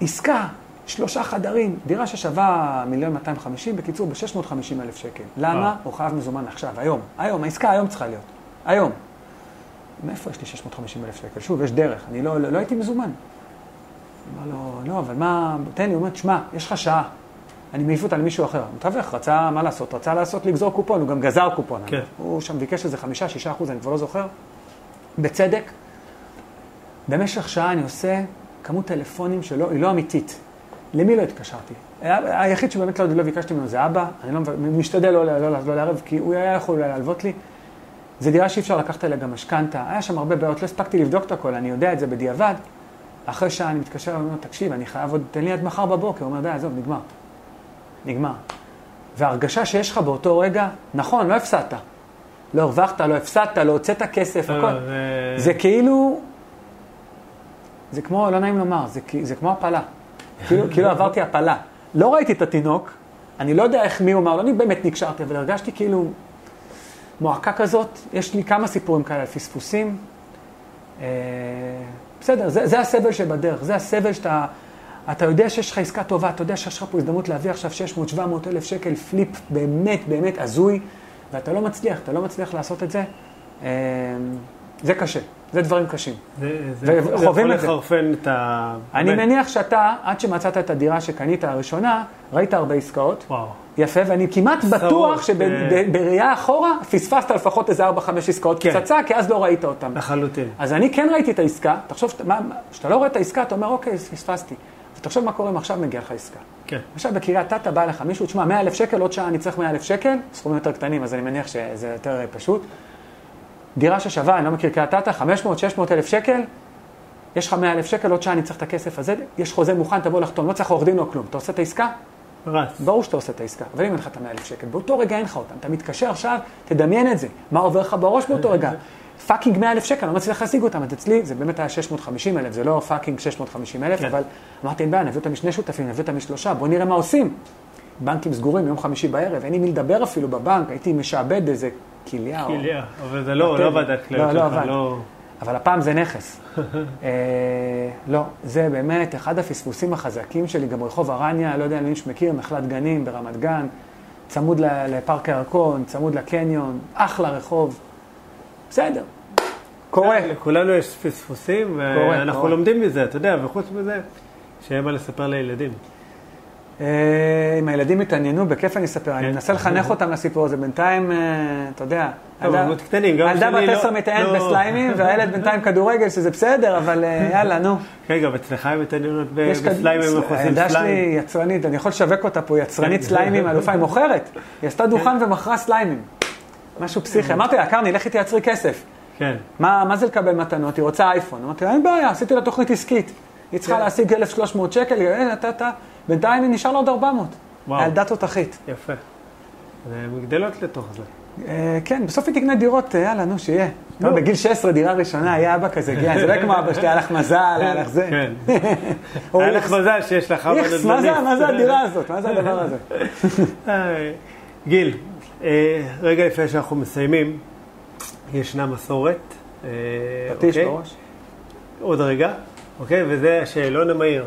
עסקה, 3 חדרים, דירה ששווה 1,250,000, בקיצור ב-650,000 שקל. למה? הוא חייב מזומן עכשיו, היום, העסקה היום צריכה להיות, היום. מאיפה יש לי 650,000 שקל? שוב, יש דרך, אני לא הייתי מזומן. אמר לו, לא, אבל מה, תן לי, הוא אומר, שמע, יש לך שעה, אני מעיף אותה למישהו אחר. המתווך רצה, מה לעשות? רצה לעשות, לגזור קופון, הוא גם גזר קופון. כן. הוא שם ביקש איזה 5-6%, אני כבר לא זוכר. בצדק, במשך שעה אני עושה כמות טלפונים שלא, היא לא אמיתית. למי לא התקשרתי? היחיד שבאמת לא ביקשתי ממנו זה אבא, אני לא משתדל לא לערב, כי הוא היה יכול להלוות לי. זה דירה שאי אפשר לקחת אליה גם משכנתה, היה שם הרבה בעיות, לא הספקתי לבדוק את הכל, אני יודע את זה בדיעבד. אחרי שעה אני מתקשר ואומר, תקשיב, אני חייב עוד, תן לי עד מחר בבוקר, הוא אומר, די, עזוב, נגמר. וההרגשה שיש לך באותו רגע, נכון, לא הפסדת. לא הרווחת, לא הפסדת, לא הוצאת כסף, הכל. זה כאילו, זה כמו, לא נעים לומר, זה כמו הפלה. כאילו עברתי הפלה. לא ראיתי את התינוק, אני לא יודע איך מי אומר, לא באמת נקשרתי, אבל הרגשתי כאילו מועקה כזאת, יש לי כמה סיפורים כאלה על פספוסים. בסדר, זה הסבל שבדרך, זה הסבל שאתה, אתה יודע שיש לך עסקה טובה, אתה יודע שיש לך פה הזדמנות להביא עכשיו 600,000-700,000 שקל, פליפ באמת, באמת עזוי, ואתה לא מצליח, אתה לא מצליח לעשות את זה. זה קשה, זה דברים קשים. זה יכול לחרפן את ה... אני מניח שאתה, עד שמצאת את הדירה שקנית הראשונה, ראית הרבה עסקאות. וואו. יפה, ואני כמעט בטוח שבראייה אחורה פספסת לפחות איזה 4-5 עסקאות כפצצה, כי אז לא ראית אותם. לחלוטין. אז אני כן ראיתי את העסקה, תחשוב, כשאתה לא רואה את העסקה, אתה אומר, אוקיי, פספסתי. ותחשוב מה קורה אם עכשיו מגיע לך עסקה. כן. עכשיו בקריית אתא בא לך מישהו, תשמע, 100,000 שקל, עוד שעה אני צריך 100,000 שקל, סכומים יותר קטנים, אז אני מניח שזה יותר פשוט. דירה ששווה, אני לא מכיר קריית אתא, 500,000-600,000 שקל, יש לך 100,000 שקל, עוד שעה אני צריך את הכסף הזה, יש חוזה מוכן, תבוא לחתום, לא צריך עורך דין, לא כלום. אתה עושה את העסקה? ברור שאתה עושה את העסקה, אבל אם אין לך את 100,000 שקל, באותו רגע אין לך אותם, אתה מתקשר עכשיו, תדמיין את זה, מה עובר לך בראש באותו רגע? פאקינג 100,000 שקל, אני לא מצליח להשיג אותם, אז אצלי זה באמת היה 650,000, זה לא פאקינג 650,000, אבל אמרתי, אין בעיה, נביא אותם משני שותפים, נביא אותם משלושה, בוא נראה מה עושים. בנקים סגורים, יום חמישי בערב, אין לי מי לדבר אפילו בבנק, הייתי משעבד איזה כליה. כליה, אבל זה לא עבד הכליות שלך, לא... אבל הפעם זה נכס. לא, זה באמת אחד הפספוסים החזקים שלי, גם רחוב הרניה, לא יודע אם מישהו מכיר, מחלת גנים ברמת גן, צמוד לפארק הירקון, צמוד לקניון, אחלה רחוב. בסדר, קורה. לכולנו יש פספוסים, ואנחנו לומדים מזה, אתה יודע, וחוץ מזה, שיהיה מה לספר לילדים. אם הילדים התעניינו, בכיף אני אספר, אני מנסה לחנך אותם לסיפור הזה, בינתיים, אתה יודע, הילדה בת 10 מתעיינת בסליימים, והילד בינתיים כדורגל, שזה בסדר, אבל יאללה, נו. רגע, אצלך הם מתעניינות בסליימים, הילדה שלי יצרנית, אני יכול לשווק אותה פה, יצרנית סליימים, אלופה, היא מוכרת, היא עשתה דוכן ומכרה סליימים, משהו פסיכי, אמרתי לה, קרני, לך תייצרי כסף, מה זה לקבל מתנות, היא רוצה אייפון, אמרתי לה, אין בעיה, עשיתי לה תוכנית עסקית, היא צריכה להשיג 1,300 שקל, בינתיים היא נשאר לה עוד 400. הילדה תותחית. יפה. מגדלות לתוך זה. כן, בסוף היא תקנה דירות, יאללה, נו, שיהיה. בגיל 16, דירה ראשונה, היה אבא כזה, זה לא כמו אבא שלי, היה לך מזל, היה לך זה. כן. היה לך מזל שיש לך אבא נדמניף. מה זה הדירה הזאת? מה זה הדבר הזה? גיל, רגע לפני שאנחנו מסיימים, ישנה מסורת. פטיש בראש. עוד רגע, אוקיי, וזה השאלון המהיר.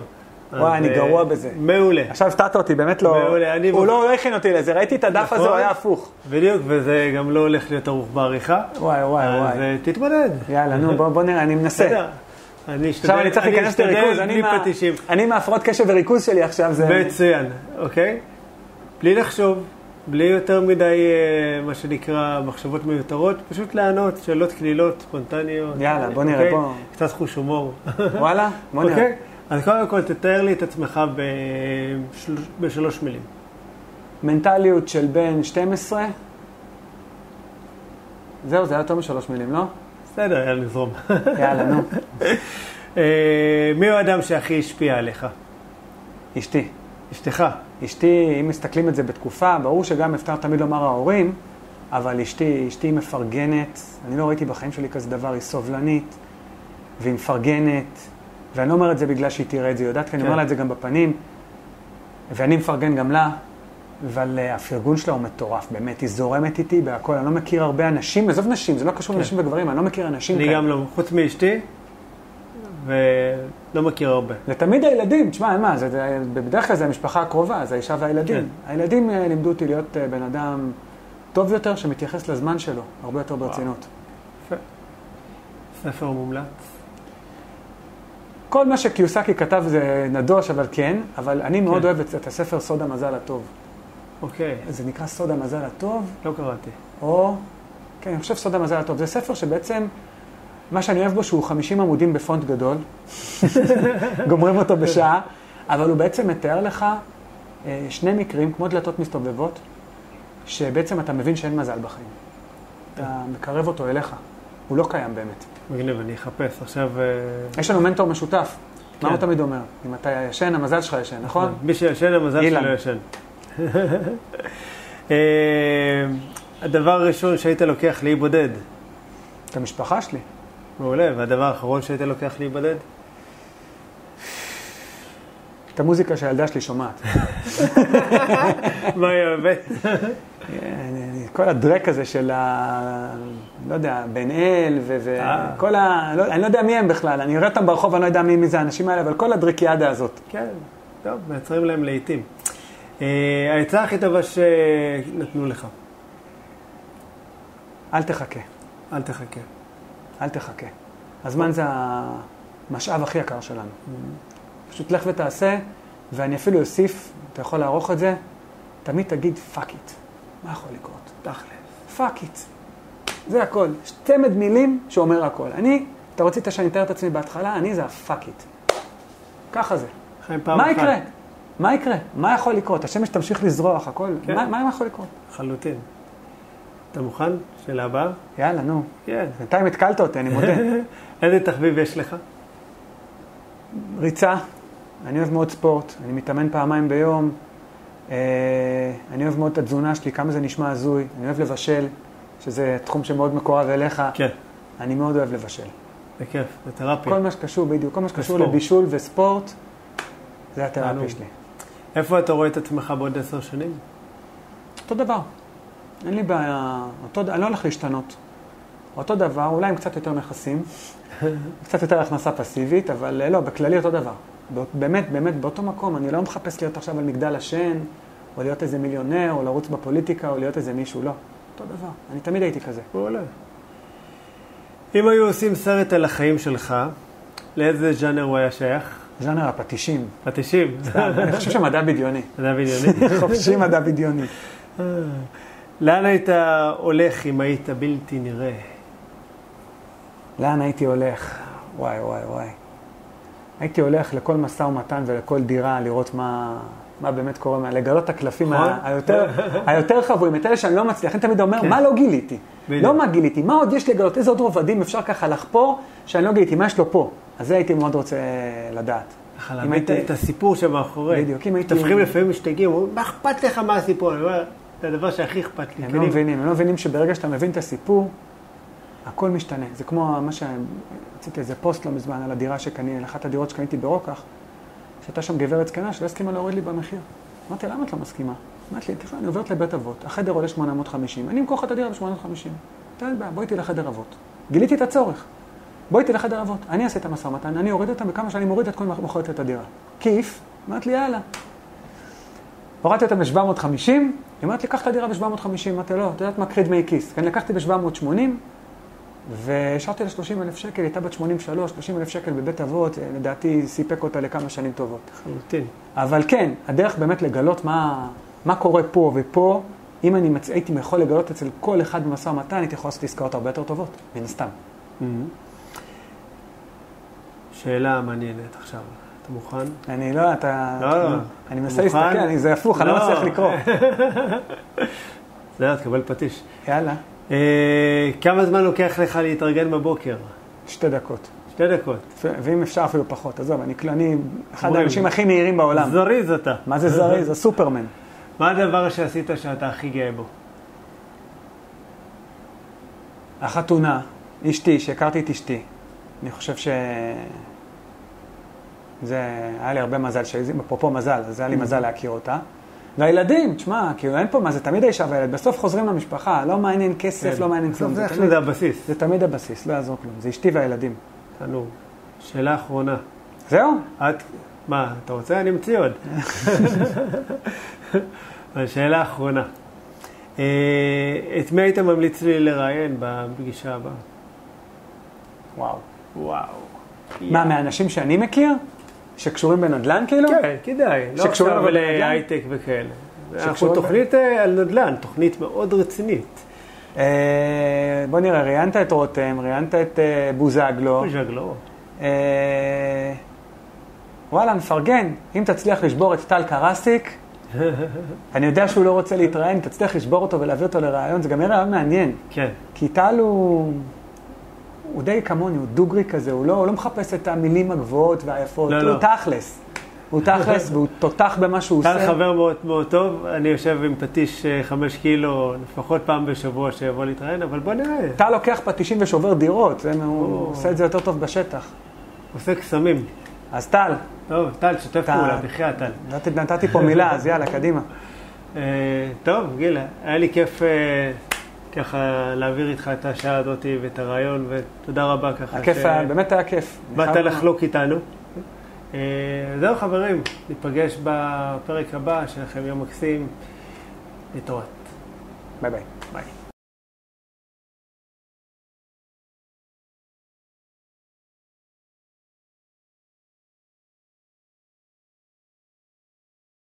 וואי, אני גרוע בזה. מעולה. עכשיו הפתעת אותי, באמת לא... מעולה. הוא לא הכין אותי לזה, ראיתי את הדף הזה, הוא היה הפוך. בדיוק, וזה גם לא הולך להיות ארוך בעריכה. וואי, וואי, וואי. אז תתמודד. יאללה, נו, בוא נראה, אני מנסה. עכשיו אני צריך להיכנס לריכוז, אני מהפרעות קשב וריכוז שלי עכשיו. מצוין, אוקיי? בלי לחשוב, בלי יותר מדי מה שנקרא מחשבות מיותרות, פשוט לענות, שאלות כלילות, ספונטניות. יאללה, בוא נראה פה. קצת חוש הומור. וואלה, בוא נראה. אז קודם כל תתאר לי את עצמך בשלוש מילים. מנטליות של בן 12. זהו, זה היה יותר משלוש מילים, לא? בסדר, יאללה נזרום. יאללה, נו. מי הוא האדם שהכי השפיע עליך? אשתי. אשתך? אשתי, אם מסתכלים את זה בתקופה, ברור שגם אפשר תמיד לומר ההורים, אבל אשתי מפרגנת, אני לא ראיתי בחיים שלי כזה דבר, היא סובלנית, והיא מפרגנת, ואני לא אומר את זה בגלל שהיא תראה את זה, יודעת, כי אני אומר לה את זה גם בפנים, ואני מפרגן גם לה, אבל הפרגון שלה הוא מטורף, באמת, היא זורמת איתי בהכל, אני לא מכיר הרבה אנשים, עזוב נשים, זה לא קשור לנשים וגברים, אני לא מכיר אנשים כאלה. אני גם לא, חוץ מאשתי, ולא מכיר הרבה. ותמיד הילדים, תשמע, מה, בדרך כלל זה המשפחה הקרובה, זה האישה והילדים. הילדים לימדו אותי להיות בן אדם טוב יותר, שמתייחס לזמן שלו, הרבה יותר ברצינות. ספר מומלץ. כל מה שקיוסקי כתב זה נדוש, אבל כן, אבל אני מאוד אוהב את הספר סוד המזל הטוב. אוקיי. זה נקרא סוד המזל הטוב. לא קראתי. או, כן, אני חושב סוד המזל הטוב. זה ספר שבעצם, מה שאני אוהב בו שהוא 50 עמודים בפונט גדול, גומרים אותו בשעה, אבל הוא בעצם מתאר לך שני מקרים, כמו דלתות מסתובבות, שבעצם אתה מבין שאין מזל בחיים. אתה מקרב אותו אליך. הוא לא קיים באמת. מגניב, אני אחפש. עכשיו... יש לנו מנטור משותף. מה הוא תמיד אומר? אם אתה ישן, המזל שלך ישן, נכון? מי שישן, המזל שלו ישן. הדבר הראשון שהיית לוקח לי בודד. את המשפחה שלי. מעולה, והדבר האחרון שהיית לוקח להיבדד? את המוזיקה שהילדה שלי שומעת. מה היא אוהבת? כל הדרק הזה של ה... לא יודע, בן אל וכל ה... אני לא יודע מי הם בכלל, אני רואה אותם ברחוב, אני לא יודע מי זה האנשים האלה, אבל כל הדרקיאדה הזאת. כן, טוב, מייצרים להם לעתים. העצה הכי טובה שנתנו לך. אל תחכה. אל תחכה. אל תחכה. הזמן זה המשאב הכי יקר שלנו. פשוט לך ותעשה, ואני אפילו אוסיף, אתה יכול לערוך את זה, תמיד תגיד fuck it. מה יכול לקרות? תכל'ס. fuck it. זה הכל. צמד מילים שאומר הכל. אני, אתה רצית שאני אתאר את עצמי בהתחלה, אני זה ה-fuck it. ככה זה. מה יקרה? מה יקרה? מה יכול לקרות? השמש תמשיך לזרוח, הכל. מה יכול לקרות? חלוטין. אתה מוכן? שאלה הבאה? יאללה, נו. כן. בינתיים התקלת אותי, אני מודה. איזה תחביב יש לך? ריצה. אני אוהב מאוד ספורט. אני מתאמן פעמיים ביום. אני אוהב מאוד את התזונה שלי, כמה זה נשמע הזוי. אני אוהב לבשל, שזה תחום שמאוד מקורב אליך. כן. אני מאוד אוהב לבשל. זה כיף, זה תרפיה. כל מה שקשור, בדיוק, כל מה שקשור לבישול וספורט, זה התרפיה שלי. איפה אתה רואה את עצמך בעוד 10 שנים? אותו דבר. אין לי בעיה, אני לא הולך להשתנות. אותו דבר, אולי עם קצת יותר נכסים, קצת יותר הכנסה פסיבית, אבל לא, בכללי אותו דבר. באמת, באמת, באותו מקום, אני לא מחפש להיות עכשיו על מגדל השן, או להיות איזה מיליונר, או לרוץ בפוליטיקה, או להיות איזה מישהו, לא. אותו דבר, אני תמיד הייתי כזה. מעולה. אם היו עושים סרט על החיים שלך, לאיזה ז'אנר הוא היה שייך? ז'אנר הפטישים. פטישים? סתם, אני חושב שמדע בדיוני. מדע בדיוני? חופשי מדע בדיוני. לאן היית הולך אם היית בלתי נראה? לאן הייתי הולך? וואי, וואי, וואי. הייתי הולך לכל מסע ומתן ולכל דירה לראות מה באמת קורה, לגלות את הקלפים היותר חבויים, את אלה שאני לא מצליח. אני תמיד אומר, מה לא גיליתי? לא מה גיליתי, מה עוד יש לגלות? איזה עוד רובדים אפשר ככה לחפור שאני לא גיליתי? מה יש לו פה? אז זה הייתי מאוד רוצה לדעת. את הסיפור שמאחורי. בדיוק, אם הייתי... תפכים לפעמים משתגעים, מה אכפת לך מה הסיפור? אני אומר... זה הדבר שהכי אכפת לי. הם לא מבינים שברגע שאתה מבין את הסיפור, הכל משתנה. זה כמו מה שעשיתי איזה פוסט לא מזמן על הדירה שקניתי, על אחת הדירות שקניתי ברוקח, שהייתה שם גברת זקנה שלא הסכימה להוריד לי במחיר. אמרתי, למה את לא מסכימה? אמרת לי, אני עוברת לבית אבות, החדר עולה 850, אני אמכור לך את הדירה ב-850. בואי איתי לחדר אבות. גיליתי את הצורך. בואי איתי לחדר אבות. אני אעשה את המשא ומתן, אני אוריד אותם וכמה שאני מוריד את כל מוכרת את הדירה. כיף. אמרת לי, יאללה. הורדתי אותם ב-750, אמרתי, לקחת הדירה ב-750, אמרתי, לא, אתה יודעת מה קחי דמי כיס, כן, לקחתי ב-780, והשארתי לה 30,000 שקל, הייתה בת 83, 30,000 שקל בבית אבות, לדעתי סיפק אותה לכמה שנים טובות. חלוטין. אבל כן, הדרך באמת לגלות מה קורה פה ופה, אם אני הייתי יכול לגלות אצל כל אחד במשא ומתן, הייתי יכול לעשות עסקאות הרבה יותר טובות, מן הסתם. שאלה מעניינת עכשיו. אתה מוכן? אני לא, אתה... לא. אני מנסה להסתכל, זה הפוך, אני לא מצליח לקרוא. לא, תקבל פטיש. יאללה. כמה זמן לוקח לך להתארגן בבוקר? 2 דקות. 2 דקות. ואם אפשר אפילו פחות, עזוב, אני אחד האנשים הכי מהירים בעולם. זריז אתה. מה זה זריז? זה סופרמן. מה הדבר שעשית שאתה הכי גאה בו? החתונה, אשתי, שהכרתי את אשתי. אני חושב ש... זה היה לי הרבה מזל, אפרופו מזל, אז היה לי מזל להכיר אותה. והילדים, תשמע, כאילו אין פה מה, זה תמיד האישה והילד, בסוף חוזרים למשפחה, לא מעניין כסף, לא מעניין כלום. זה תמיד הבסיס. זה תמיד הבסיס, לא יעזור כלום, זה אשתי והילדים. תלו, שאלה אחרונה. זהו? את, מה, אתה רוצה? אני אמציא עוד. השאלה האחרונה. את מי היית ממליץ לי לראיין בפגישה הבאה? וואו. מה, מהאנשים שאני מכיר? שקשורים בנדל"ן כאילו? כן, כדאי. לא עכשיו אבל הייטק וכאלה. אנחנו תוכנית על נדל"ן, תוכנית מאוד רצינית. בוא נראה, ראיינת את רותם, ראיינת את בוזגלו. וואלה, מפרגן. אם תצליח לשבור את טל קרסיק, אני יודע שהוא לא רוצה להתראיין, תצליח לשבור אותו ולהביא אותו לראיון, זה גם יראה מעניין. כן. כי טל הוא די כמוני, הוא דוגרי כזה, הוא לא מחפש את המילים הגבוהות והיפות, הוא תכלס. הוא תכלס והוא תותח במה שהוא עושה. טל חבר מאוד טוב, אני יושב עם פטיש 5 קילו לפחות פעם בשבוע שיבוא להתראיין, אבל בוא נראה. טל לוקח פטישים ושובר דירות, הוא עושה את זה יותר טוב בשטח. עושה קסמים. אז טל. טוב, טל, שותף פעולה, בחייה טל. נתתי פה מילה, אז יאללה, קדימה. טוב, גילה, היה לי כיף... ככה להעביר איתך את השעה הזאת ואת הרעיון, ותודה רבה ככה. באמת היה כיף. באת לחלוק איתנו. זהו חברים, ניפגש בפרק הבא, שלכם יום מקסים, להתראות. ביי.